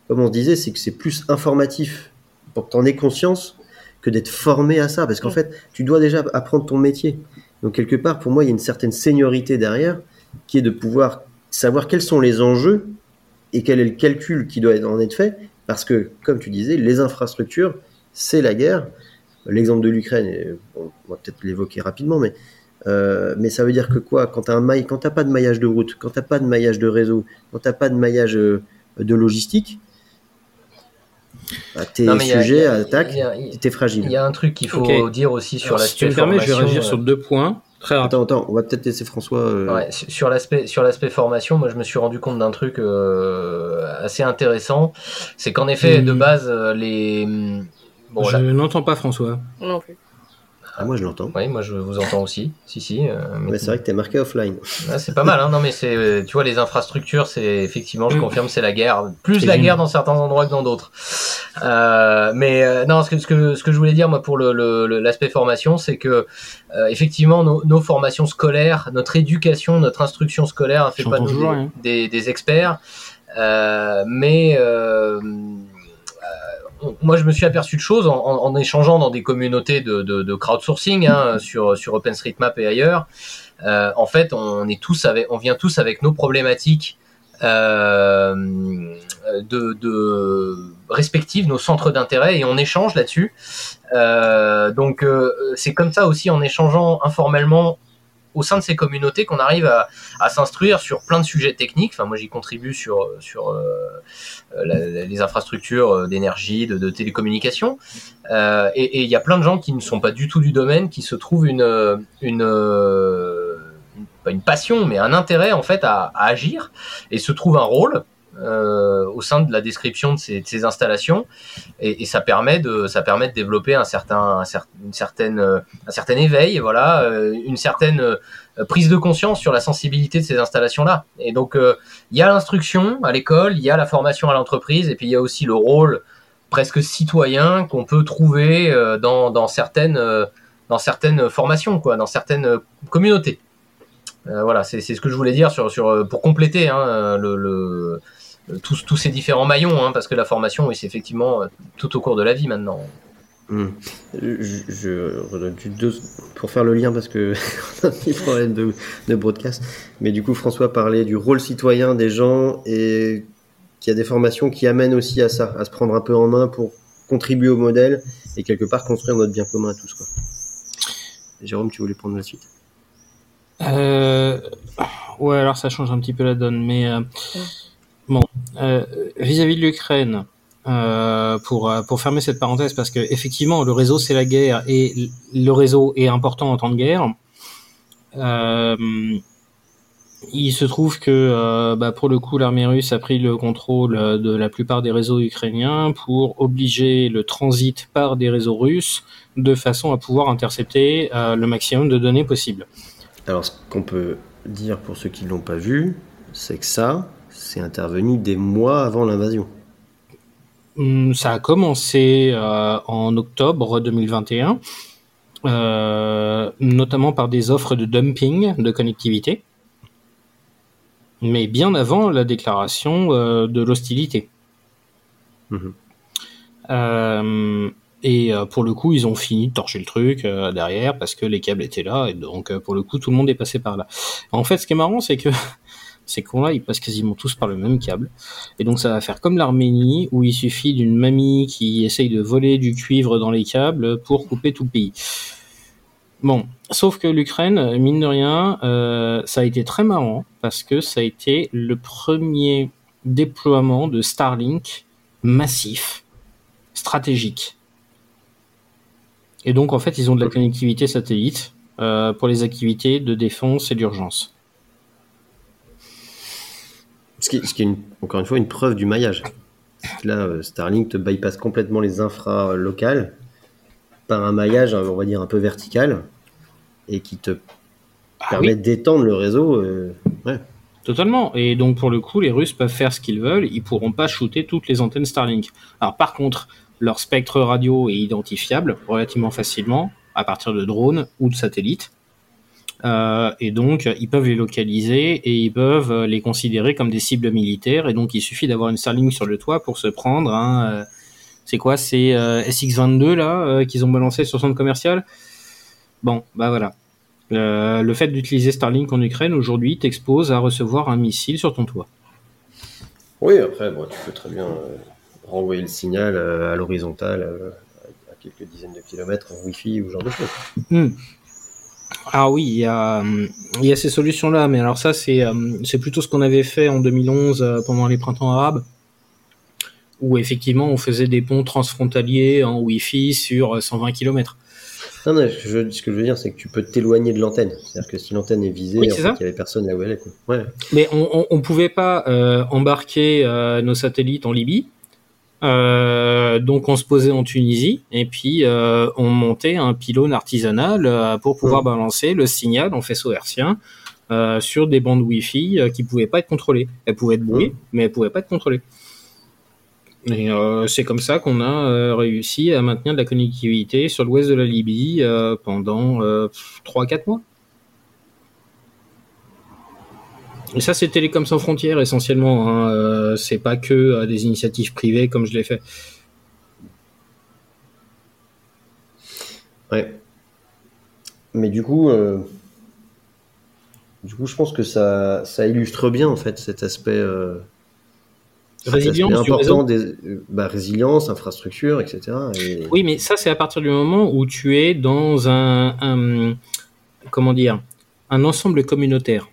comme on se disait, c'est que c'est plus informatif pour que tu en aies conscience que d'être formé à ça, parce qu'en fait tu dois déjà apprendre ton métier. Donc quelque part, pour moi, il y a une certaine seniorité derrière qui est de pouvoir savoir quels sont les enjeux et quel est le calcul qui doit en être fait, parce que, comme tu disais, les infrastructures, c'est la guerre. L'exemple de l'Ukraine, on va peut-être l'évoquer rapidement, mais ça veut dire que quoi ? Quand tu n'as pas de maillage de route, quand tu n'as pas de maillage de réseau, quand tu n'as pas de maillage de logistique, bah, t'es sujet à attaque, t'es fragile. Il y a un truc qu'il faut dire aussi sur l'aspect. Si tu me permets, je vais réagir sur deux points. Attends, on va peut-être laisser François... Ouais, sur l'aspect formation, moi je me suis rendu compte d'un truc assez intéressant, c'est qu'en effet, de base, les... Bon, je n'entends pas François. Non plus. Ah, moi je l'entends. Oui, moi je vous entends aussi, si. Mais c'est vrai que t'es marqué offline. Ah, c'est pas mal, hein. Non mais c'est, tu vois, les infrastructures, c'est effectivement, je confirme, c'est la guerre. Plus la guerre dans certains endroits que dans d'autres. Non, ce que je voulais dire, moi, pour l'aspect formation, c'est que effectivement, nos formations scolaires, notre éducation, notre instruction scolaire fait pas de nous des experts, moi, je me suis aperçu de choses en échangeant dans des communautés de crowdsourcing, hein, sur OpenStreetMap et ailleurs. En fait, on vient tous avec nos problématiques de respectives, nos centres d'intérêt, et on échange là-dessus. Donc, c'est comme ça aussi, en échangeant informellement au sein de ces communautés, qu'on arrive à s'instruire sur plein de sujets techniques. Enfin, moi, j'y contribue sur les infrastructures d'énergie, de télécommunications. Et il y a plein de gens qui ne sont pas du tout du domaine, qui se trouvent une passion, mais un intérêt en fait à agir, et se trouvent un rôle au sein de la description de ces installations, et ça permet de développer un certain éveil, voilà, une certaine prise de conscience sur la sensibilité de ces installations-là. Et donc il y a l'instruction à l'école, il y a la formation à l'entreprise, et puis il y a aussi le rôle presque citoyen qu'on peut trouver dans certaines formations, quoi, dans certaines communautés. Voilà, c'est ce que je voulais dire sur pour compléter hein, tous ces différents maillons, hein, parce que la formation, oui, c'est effectivement tout au cours de la vie maintenant. Mmh. Je redonne deux pour faire le lien parce que on a des problèmes de broadcast. Mais du coup, François parlait du rôle citoyen des gens et qu'il y a des formations qui amènent aussi à ça, à se prendre un peu en main pour contribuer au modèle et quelque part construire notre bien commun à tous, quoi. Jérôme, tu voulais prendre la suite ? Ouais, alors ça change un petit peu la donne, mais bon, vis-à-vis de l'Ukraine, pour fermer cette parenthèse, parce que effectivement le réseau c'est la guerre et le réseau est important en temps de guerre. Il se trouve que pour le coup l'armée russe a pris le contrôle de la plupart des réseaux ukrainiens pour obliger le transit par des réseaux russes de façon à pouvoir intercepter le maximum de données possible. Alors ce qu'on peut dire pour ceux qui ne l'ont pas vu, c'est que ça, c'est intervenu des mois avant l'invasion. Ça a commencé en octobre 2021, notamment par des offres de dumping de connectivité, mais bien avant la déclaration de l'hostilité. Mmh. Et pour le coup, ils ont fini de torcher le truc derrière parce que les câbles étaient là, et donc pour le coup, tout le monde est passé par là. En fait, ce qui est marrant, c'est que ces cons-là, ils passent quasiment tous par le même câble, et donc ça va faire comme l'Arménie, où il suffit d'une mamie qui essaye de voler du cuivre dans les câbles pour couper tout le pays. Bon, sauf que l'Ukraine, mine de rien, ça a été très marrant, parce que ça a été le premier déploiement de Starlink massif, stratégique. Et donc, en fait, ils ont de la connectivité satellite pour les activités de défense et d'urgence. Ce qui est encore une fois une preuve du maillage. Là, Starlink te bypasse complètement les infras locales par un maillage, on va dire, un peu vertical et qui te permet d'étendre le réseau. Ouais. Totalement. Et donc, pour le coup, les Russes peuvent faire ce qu'ils veulent. Ils ne pourront pas shooter toutes les antennes Starlink. Alors, par contre, leur spectre radio est identifiable relativement facilement à partir de drones ou de satellites. Et donc, ils peuvent les localiser et ils peuvent les considérer comme des cibles militaires. Et donc, il suffit d'avoir une Starlink sur le toit pour se prendre un... C'est SX-22 là qu'ils ont balancé sur le centre commercial. Bon, bah voilà. Le fait d'utiliser Starlink en Ukraine, aujourd'hui, t'expose à recevoir un missile sur ton toit. Oui, après, bon, tu peux très bien... renvoyer le signal à l'horizontale à quelques dizaines de kilomètres en Wi-Fi ou genre de choses. Mmh. Ah oui, il y a ces solutions-là, mais alors ça, c'est plutôt ce qu'on avait fait en 2011 pendant les printemps arabes, où effectivement on faisait des ponts transfrontaliers en Wi-Fi sur 120 kilomètres. Non, ce que je veux dire, c'est que tu peux t'éloigner de l'antenne. C'est-à-dire que si l'antenne est visée, oui, en fait, il n'y avait personne là où elle est. Quoi. Ouais. Mais on ne pouvait pas embarquer nos satellites en Libye. Donc on se posait en Tunisie et puis on montait un pylône artisanal pour pouvoir balancer le signal en faisceau hertzien sur des bandes Wi-Fi qui pouvaient pas être contrôlées. Elles pouvaient être brouillées, mais elles pouvaient pas être contrôlées. Et c'est comme ça qu'on a réussi à maintenir de la connectivité sur l'ouest de la Libye pendant 3-4 mois. Et ça, c'est Télécom sans frontières essentiellement. Hein. C'est pas que des initiatives privées comme je l'ai fait. Ouais. Mais du coup, je pense que ça illustre bien en fait cet aspect, résilience, cet aspect important résilience, infrastructure, etc. Et... Oui, mais ça, c'est à partir du moment où tu es dans un ensemble communautaire.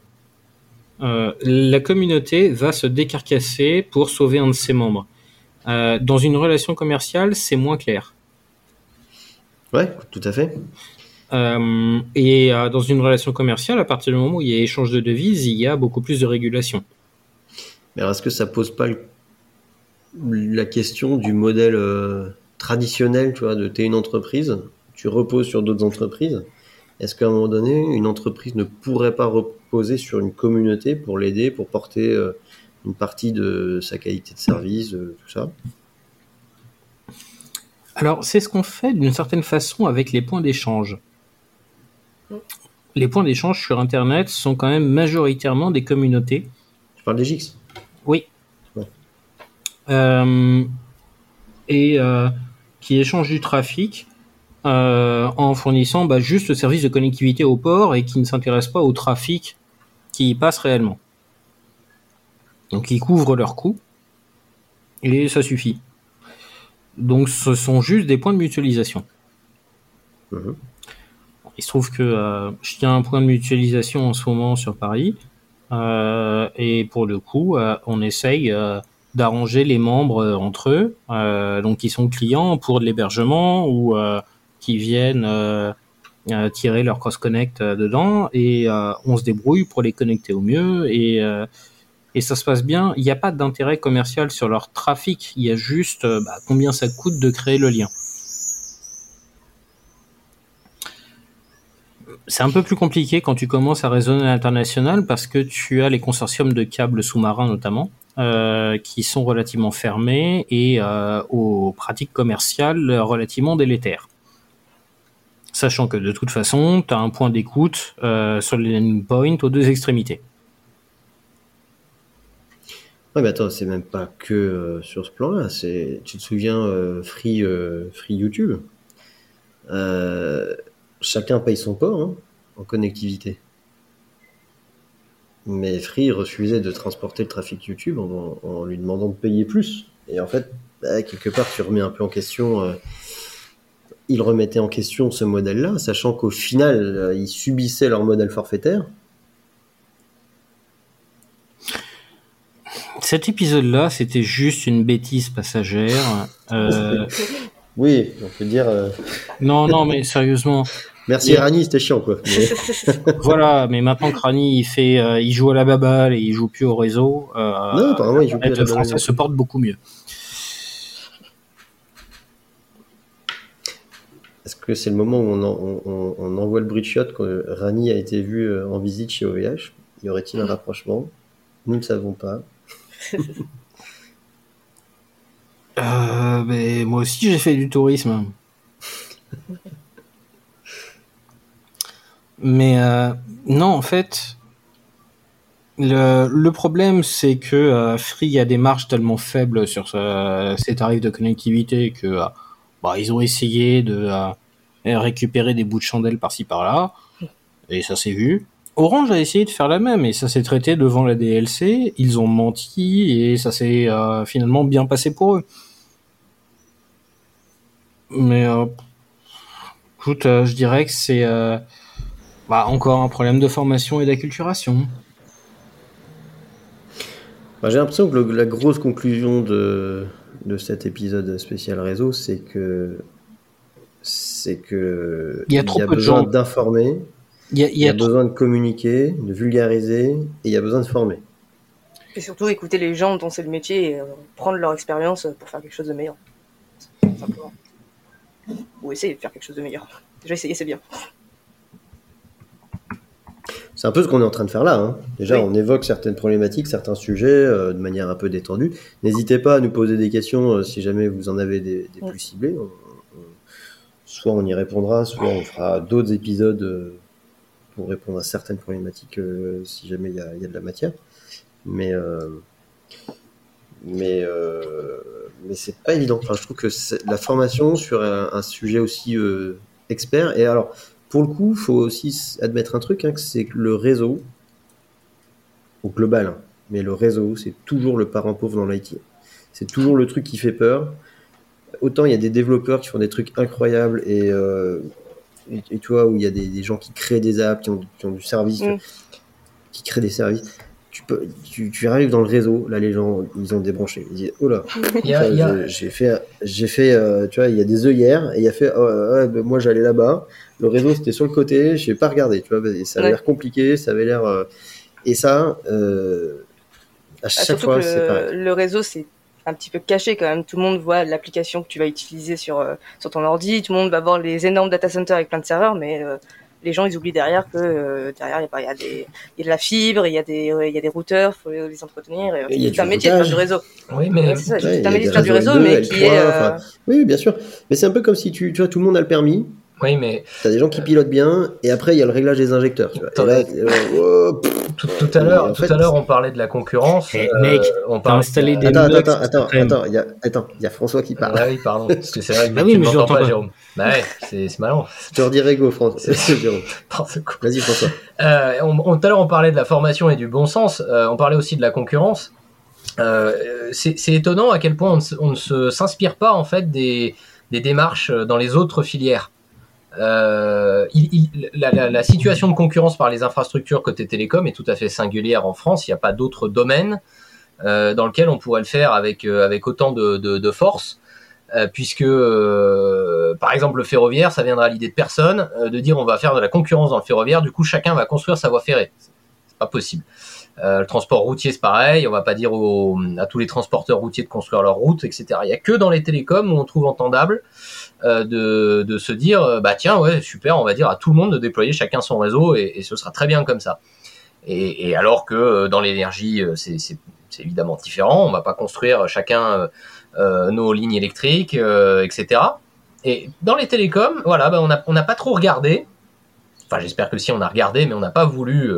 La communauté va se décarcasser pour sauver un de ses membres. Dans une relation commerciale, c'est moins clair. Ouais, tout à fait. Dans une relation commerciale, à partir du moment où il y a échange de devises, il y a beaucoup plus de régulation. Mais alors, est-ce que ça pose pas la question du modèle traditionnel, tu vois, de t'es une entreprise, tu reposes sur d'autres entreprises? Est-ce qu'à un moment donné, une entreprise ne pourrait pas reposer sur une communauté pour l'aider, pour porter une partie de sa qualité de service, tout ça? Alors, c'est ce qu'on fait d'une certaine façon avec les points d'échange. Les points d'échange sur Internet sont quand même majoritairement des communautés. Tu parles des GIX? Oui. Ouais. Qui échangent du trafic en fournissant juste le service de connectivité au port et qui ne s'intéressent pas au trafic qui y passe réellement. Donc, ils couvrent leurs coûts et ça suffit. Donc, ce sont juste des points de mutualisation. Mmh. Il se trouve que je tiens un point de mutualisation en ce moment sur Paris. Et pour le coup, on essaye d'arranger les membres entre eux, donc qui sont clients pour de l'hébergement ou qui viennent tirer leur cross-connect dedans. Et on se débrouille pour les connecter au mieux. Et ça se passe bien, il n'y a pas d'intérêt commercial sur leur trafic, il y a juste combien ça coûte de créer le lien. C'est un peu plus compliqué quand tu commences à raisonner à l'international parce que tu as les consortiums de câbles sous-marins notamment, qui sont relativement fermés et aux pratiques commerciales relativement délétères. Sachant que de toute façon, tu as un point d'écoute sur les landing points aux deux extrémités. Ah mais attends, c'est même pas que sur ce plan-là. Tu te souviens Free YouTube, chacun paye son port en connectivité. Mais Free refusait de transporter le trafic YouTube en lui demandant de payer plus. Et en fait, quelque part, tu remets un peu en question. Ils remettaient en question ce modèle-là, sachant qu'au final, ils subissaient leur modèle forfaitaire. Cet épisode-là, c'était juste une bêtise passagère. Oui, on peut dire... Non, mais sérieusement... Merci Rani, c'était chiant, quoi. Mais... Voilà, mais maintenant que Rani, il joue à la baballe et il joue plus au réseau, non, apparemment, il joue plus à la baballe. Ça se porte beaucoup mieux. Est-ce que c'est le moment où on envoie le bruit de chiottes que Rani a été vu en visite chez OVH? Y aurait-il un rapprochement? Nous ne savons pas. Mais moi aussi j'ai fait du tourisme, mais non, en fait le problème c'est que Free a des marges tellement faibles sur ses tarifs de connectivité que ils ont essayé de récupérer des bouts de chandelle par-ci par-là et ça s'est vu. Orange a essayé de faire la même et ça s'est traité devant la DLC, ils ont menti et ça s'est finalement bien passé pour eux. Mais écoute, je dirais que c'est encore un problème de formation et d'acculturation. J'ai l'impression que la grosse conclusion de cet épisode spécial réseau, c'est que il y a besoin d'informer. Il y a besoin de communiquer, de vulgariser, et il y a besoin de former. Et surtout écouter les gens dont c'est le métier et prendre leur expérience pour faire quelque chose de meilleur. Simplement. Ou essayer de faire quelque chose de meilleur. Déjà essayer, c'est bien. C'est un peu ce qu'on est en train de faire là. Déjà, on évoque certaines problématiques, certains sujets de manière un peu détendue. N'hésitez pas à nous poser des questions si jamais vous en avez des plus ciblées. Soit on y répondra, soit on fera d'autres épisodes... pour répondre à certaines problématiques si jamais il y a de la matière, mais c'est pas évident. Enfin, je trouve que la formation sur un sujet aussi expert, et alors pour le coup faut aussi admettre un truc, que c'est que le réseau au global, mais le réseau c'est toujours le parent pauvre dans l'IT, c'est toujours le truc qui fait peur. Autant il y a des développeurs qui font des trucs incroyables et tu vois, où il y a des gens qui créent des apps, qui ont du service, qui créent des services, tu arrives dans le réseau, là les gens ils ont débranché, ils disent oh là, j'ai fait tu vois, il y a des œillères et il a fait moi j'allais là-bas, le réseau c'était sur le côté, j'ai pas regardé, tu vois, et ça avait l'air compliqué, ça avait l'air et ça À chaque fois, c'est pareil. Le réseau, c'est un petit peu caché quand même. Tout le monde voit l'application que tu vas utiliser sur ton ordi. Tout le monde va voir les énormes data centers avec plein de serveurs, mais les gens, ils oublient derrière que derrière, il y a de la fibre, il y a des routeurs, il faut les entretenir. C'est un métier de faire du réseau. Oui, mais c'est ça, un métier de faire du réseau, mais qui est... Oui, bien sûr. Mais c'est un peu comme si tu vois, tout le monde a le permis. Oui, mais... T'as des gens qui pilotent bien, et après, il y a le réglage des injecteurs. Tu vois. Tout à l'heure, on parlait de la concurrence. Hey, mec, on parlait d'installer des... Attends, il y a François qui parle. Ah oui, pardon, parce que c'est vrai que tu m'entends pas, Jérôme. Bah ouais, c'est malin. Je te redirai go, François. C'est Jérôme. Vas-y, François. Tout à l'heure, on parlait de la formation et du bon sens. On parlait aussi de la concurrence. C'est étonnant à quel point on ne s'inspire pas, en fait, des démarches dans les autres filières. La situation de concurrence par les infrastructures côté télécom est tout à fait singulière en France. Il n'y a pas d'autres domaines dans lesquels on pourrait le faire avec autant de force, puisque par exemple le ferroviaire, ça viendra à l'idée de personne de dire on va faire de la concurrence dans le ferroviaire, du coup chacun va construire sa voie ferrée. C'est pas possible. Le transport routier, c'est pareil, on va pas dire à tous les transporteurs routiers de construire leur route, etc. Il y a que dans les télécoms où on trouve entendable de se dire bah tiens, ouais, super, on va dire à tout le monde de déployer chacun son réseau et ce sera très bien comme ça. Et alors que dans l'énergie, c'est évidemment différent, on va pas construire chacun nos lignes électriques, etc. Et dans les télécoms, voilà, bah, on n'a pas trop regardé. Enfin, j'espère que si, on a regardé, mais on n'a pas voulu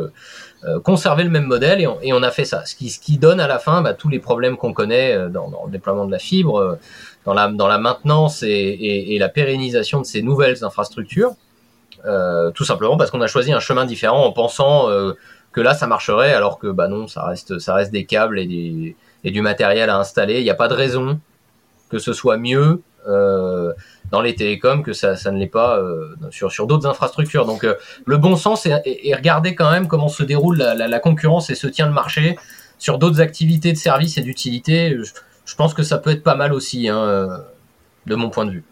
conserver le même modèle et on a fait ça. Ce qui donne à la fin tous les problèmes qu'on connaît dans le déploiement de la fibre, dans la maintenance et la pérennisation de ces nouvelles infrastructures, tout simplement parce qu'on a choisi un chemin différent en pensant que là, ça marcherait, alors que bah non, ça reste des câbles et du matériel à installer. Il n'y a pas de raison que ce soit mieux dans les télécoms que ça ne l'est pas sur d'autres infrastructures. Donc le bon sens est regarder quand même comment se déroule la concurrence et se tient le marché sur d'autres activités de services et d'utilité. Je pense que ça peut être pas mal aussi, de mon point de vue.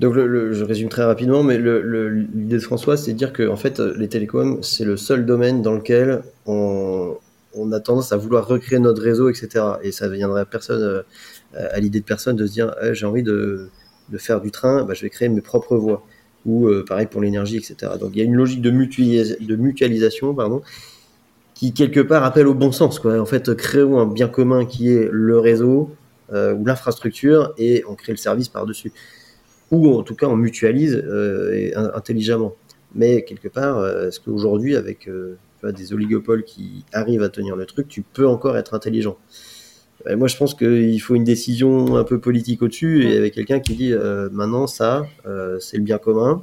Donc je résume très rapidement, mais l'idée de François, c'est de dire que en fait, les télécoms, c'est le seul domaine dans lequel on a tendance à vouloir recréer notre réseau, etc. Et ça ne viendrait à l'idée de personne de se dire « j'ai envie de faire du train, bah, je vais créer mes propres voies ». Ou pareil pour l'énergie, etc. Donc il y a une logique de mutualisation qui, quelque part, appelle au bon sens, quoi. En fait, créons un bien commun qui est le réseau ou l'infrastructure et on crée le service par-dessus. Ou en tout cas, on mutualise intelligemment. Mais quelque part, est-ce qu'aujourd'hui, avec... des oligopoles qui arrivent à tenir le truc, tu peux encore être intelligent. Et moi, je pense qu'il faut une décision un peu politique au-dessus, et avec quelqu'un qui dit maintenant, ça, c'est le bien commun.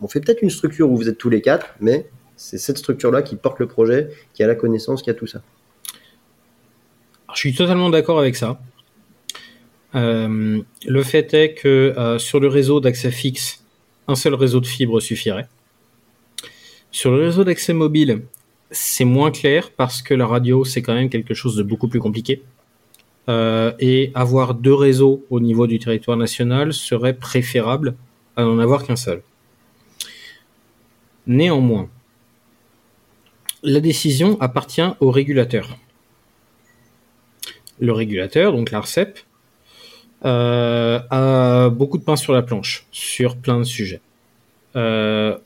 On fait peut-être une structure où vous êtes tous les quatre, mais c'est cette structure-là qui porte le projet, qui a la connaissance, qui a tout ça. Alors, je suis totalement d'accord avec ça. Le fait est que sur le réseau d'accès fixe, un seul réseau de fibres suffirait. Sur le réseau d'accès mobile, c'est moins clair parce que la radio, c'est quand même quelque chose de beaucoup plus compliqué. Et avoir deux réseaux au niveau du territoire national serait préférable à n'en avoir qu'un seul. Néanmoins, la décision appartient au régulateur. Le régulateur, donc l'ARCEP, a beaucoup de pain sur la planche, sur plein de sujets.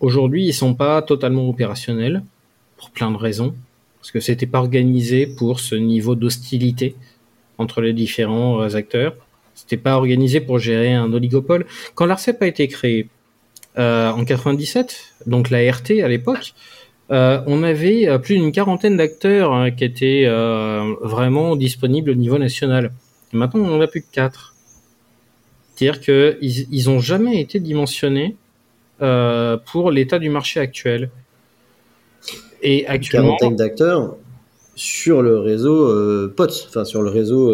Aujourd'hui, ils ne sont pas totalement opérationnels pour plein de raisons, parce que c'était pas organisé pour ce niveau d'hostilité entre les différents acteurs. C'était pas organisé pour gérer un oligopole. Quand l'ARCEP a été créée en 97, donc la RT à l'époque, on avait plus d'une quarantaine d'acteurs qui étaient vraiment disponibles au niveau national. Et maintenant, on en a plus que 4. C'est-à-dire que ils ont jamais été dimensionnés pour l'état du marché actuel. Et actuellement, une quarantaine d'acteurs sur le réseau POTS, enfin sur le réseau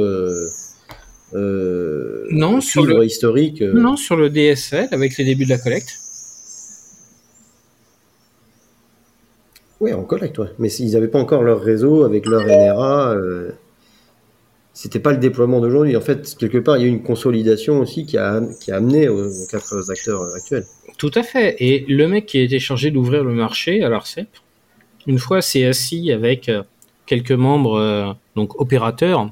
non, sur le historique. Non, sur le DSL avec les débuts de la collecte. Oui, en collecte, ouais. Mais ils n'avaient pas encore leur réseau avec leur NRA. C'était pas le déploiement d'aujourd'hui. En fait, quelque part, il y a eu une consolidation aussi qui a amené aux 4 acteurs actuels. Tout à fait. Et le mec qui a été chargé d'ouvrir le marché à l'ARCEP, une fois s'est assis avec quelques membres, donc opérateurs,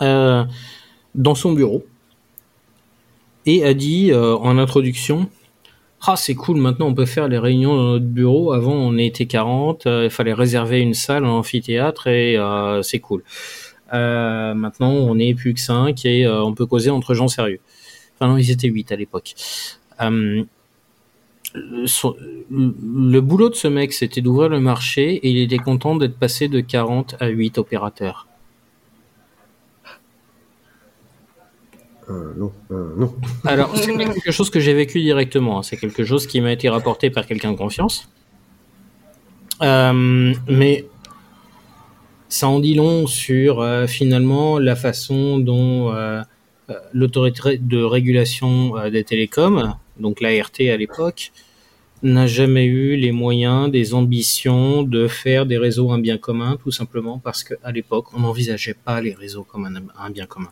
dans son bureau et a dit en introduction: ah, c'est cool, maintenant on peut faire les réunions dans notre bureau. Avant on était 40, il fallait réserver une salle en amphithéâtre et c'est cool. Maintenant on est plus que 5 et on peut causer entre gens sérieux. Enfin non, ils étaient 8 à l'époque. Le boulot de ce mec, c'était d'ouvrir le marché et il était content d'être passé de 40 à 8 opérateurs. Non. Alors, c'est quelque chose que j'ai vécu directement. Hein. C'est quelque chose qui m'a été rapporté par quelqu'un de confiance. Mais ça en dit long sur, finalement, la façon dont l'autorité de régulation des télécoms, donc l'ART à l'époque, n'a jamais eu les moyens, des ambitions de faire des réseaux un bien commun, tout simplement parce qu'à l'époque, on n'envisageait pas les réseaux comme un bien commun.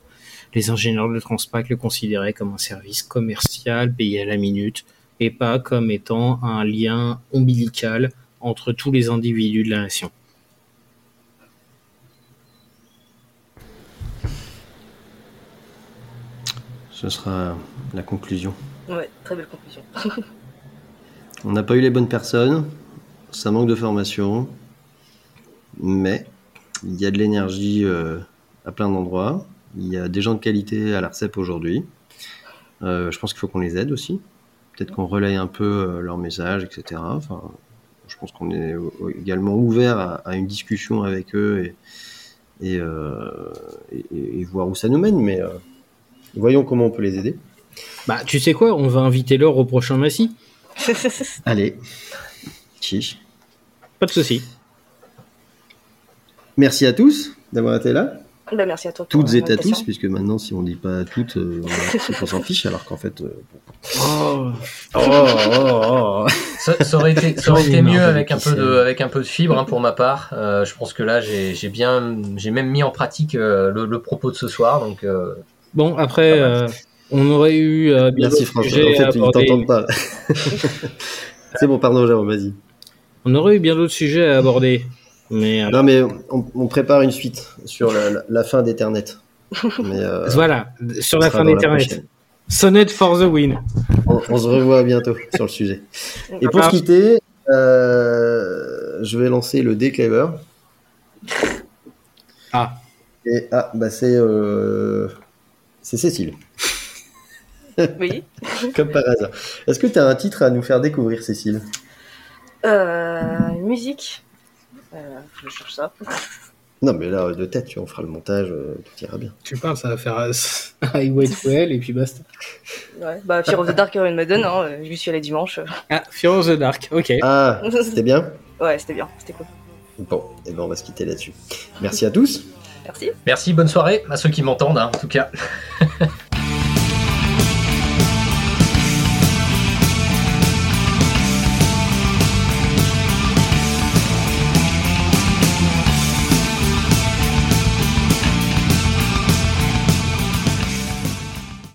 Les ingénieurs de Transpac le considéraient comme un service commercial payé à la minute et pas comme étant un lien ombilical entre tous les individus de la nation. Ce sera la conclusion. Ouais, très belle conclusion. On n'a pas eu les bonnes personnes, ça manque de formation, mais il y a de l'énergie à plein d'endroits. Il y a des gens de qualité à l'ARCEP aujourd'hui. Je pense qu'il faut qu'on les aide aussi. Peut-être qu'on relaye un peu leurs messages, etc. Enfin, je pense qu'on est également ouvert à une discussion avec eux et voir où ça nous mène. Mais voyons comment on peut les aider. Bah, tu sais quoi, on va inviter Laure au prochain Massy. Allez, chiche. Pas de souci. Merci à tous d'avoir été là. Ben, merci à toi. Toutes et à tous, puisque maintenant, si on ne dit pas toutes, on s'en fiche, alors qu'en fait... Ça aurait été mieux avec un peu de fibre, hein, pour ma part. Je pense que là, j'ai même mis en pratique le propos de ce soir. Donc, bon, après, on aurait eu... merci François, en fait, ils ne t'entendent pas. C'est bon, pardon Jérôme, vas-y. On aurait eu bien d'autres sujets à aborder. Non, mais on prépare une suite sur la fin d'Ethernet. Mais, voilà, sur la fin d'Ethernet. Sonnet for the win. On se revoit bientôt sur le sujet. Et pour se quitter, je vais lancer le dé Clever. Ah. Et bah c'est Cécile. Oui. Comme par hasard. Est-ce que tu as un titre à nous faire découvrir, Cécile ? Musique. Je cherche ça. Non, mais là, de tête, on fera le montage, tout ira bien. Tu parles, ça va faire I Wait Well et puis basta. Ouais, bah, Fear of the Dark, Iron Maiden, hein, je suis allé dimanche. Ah, Fear of the Dark, ok. Ah, c'était bien ? Ouais, c'était bien, c'était cool. Bon, et ben on va se quitter là-dessus. Merci à tous. Merci. Merci, bonne soirée à ceux qui m'entendent, hein, en tout cas.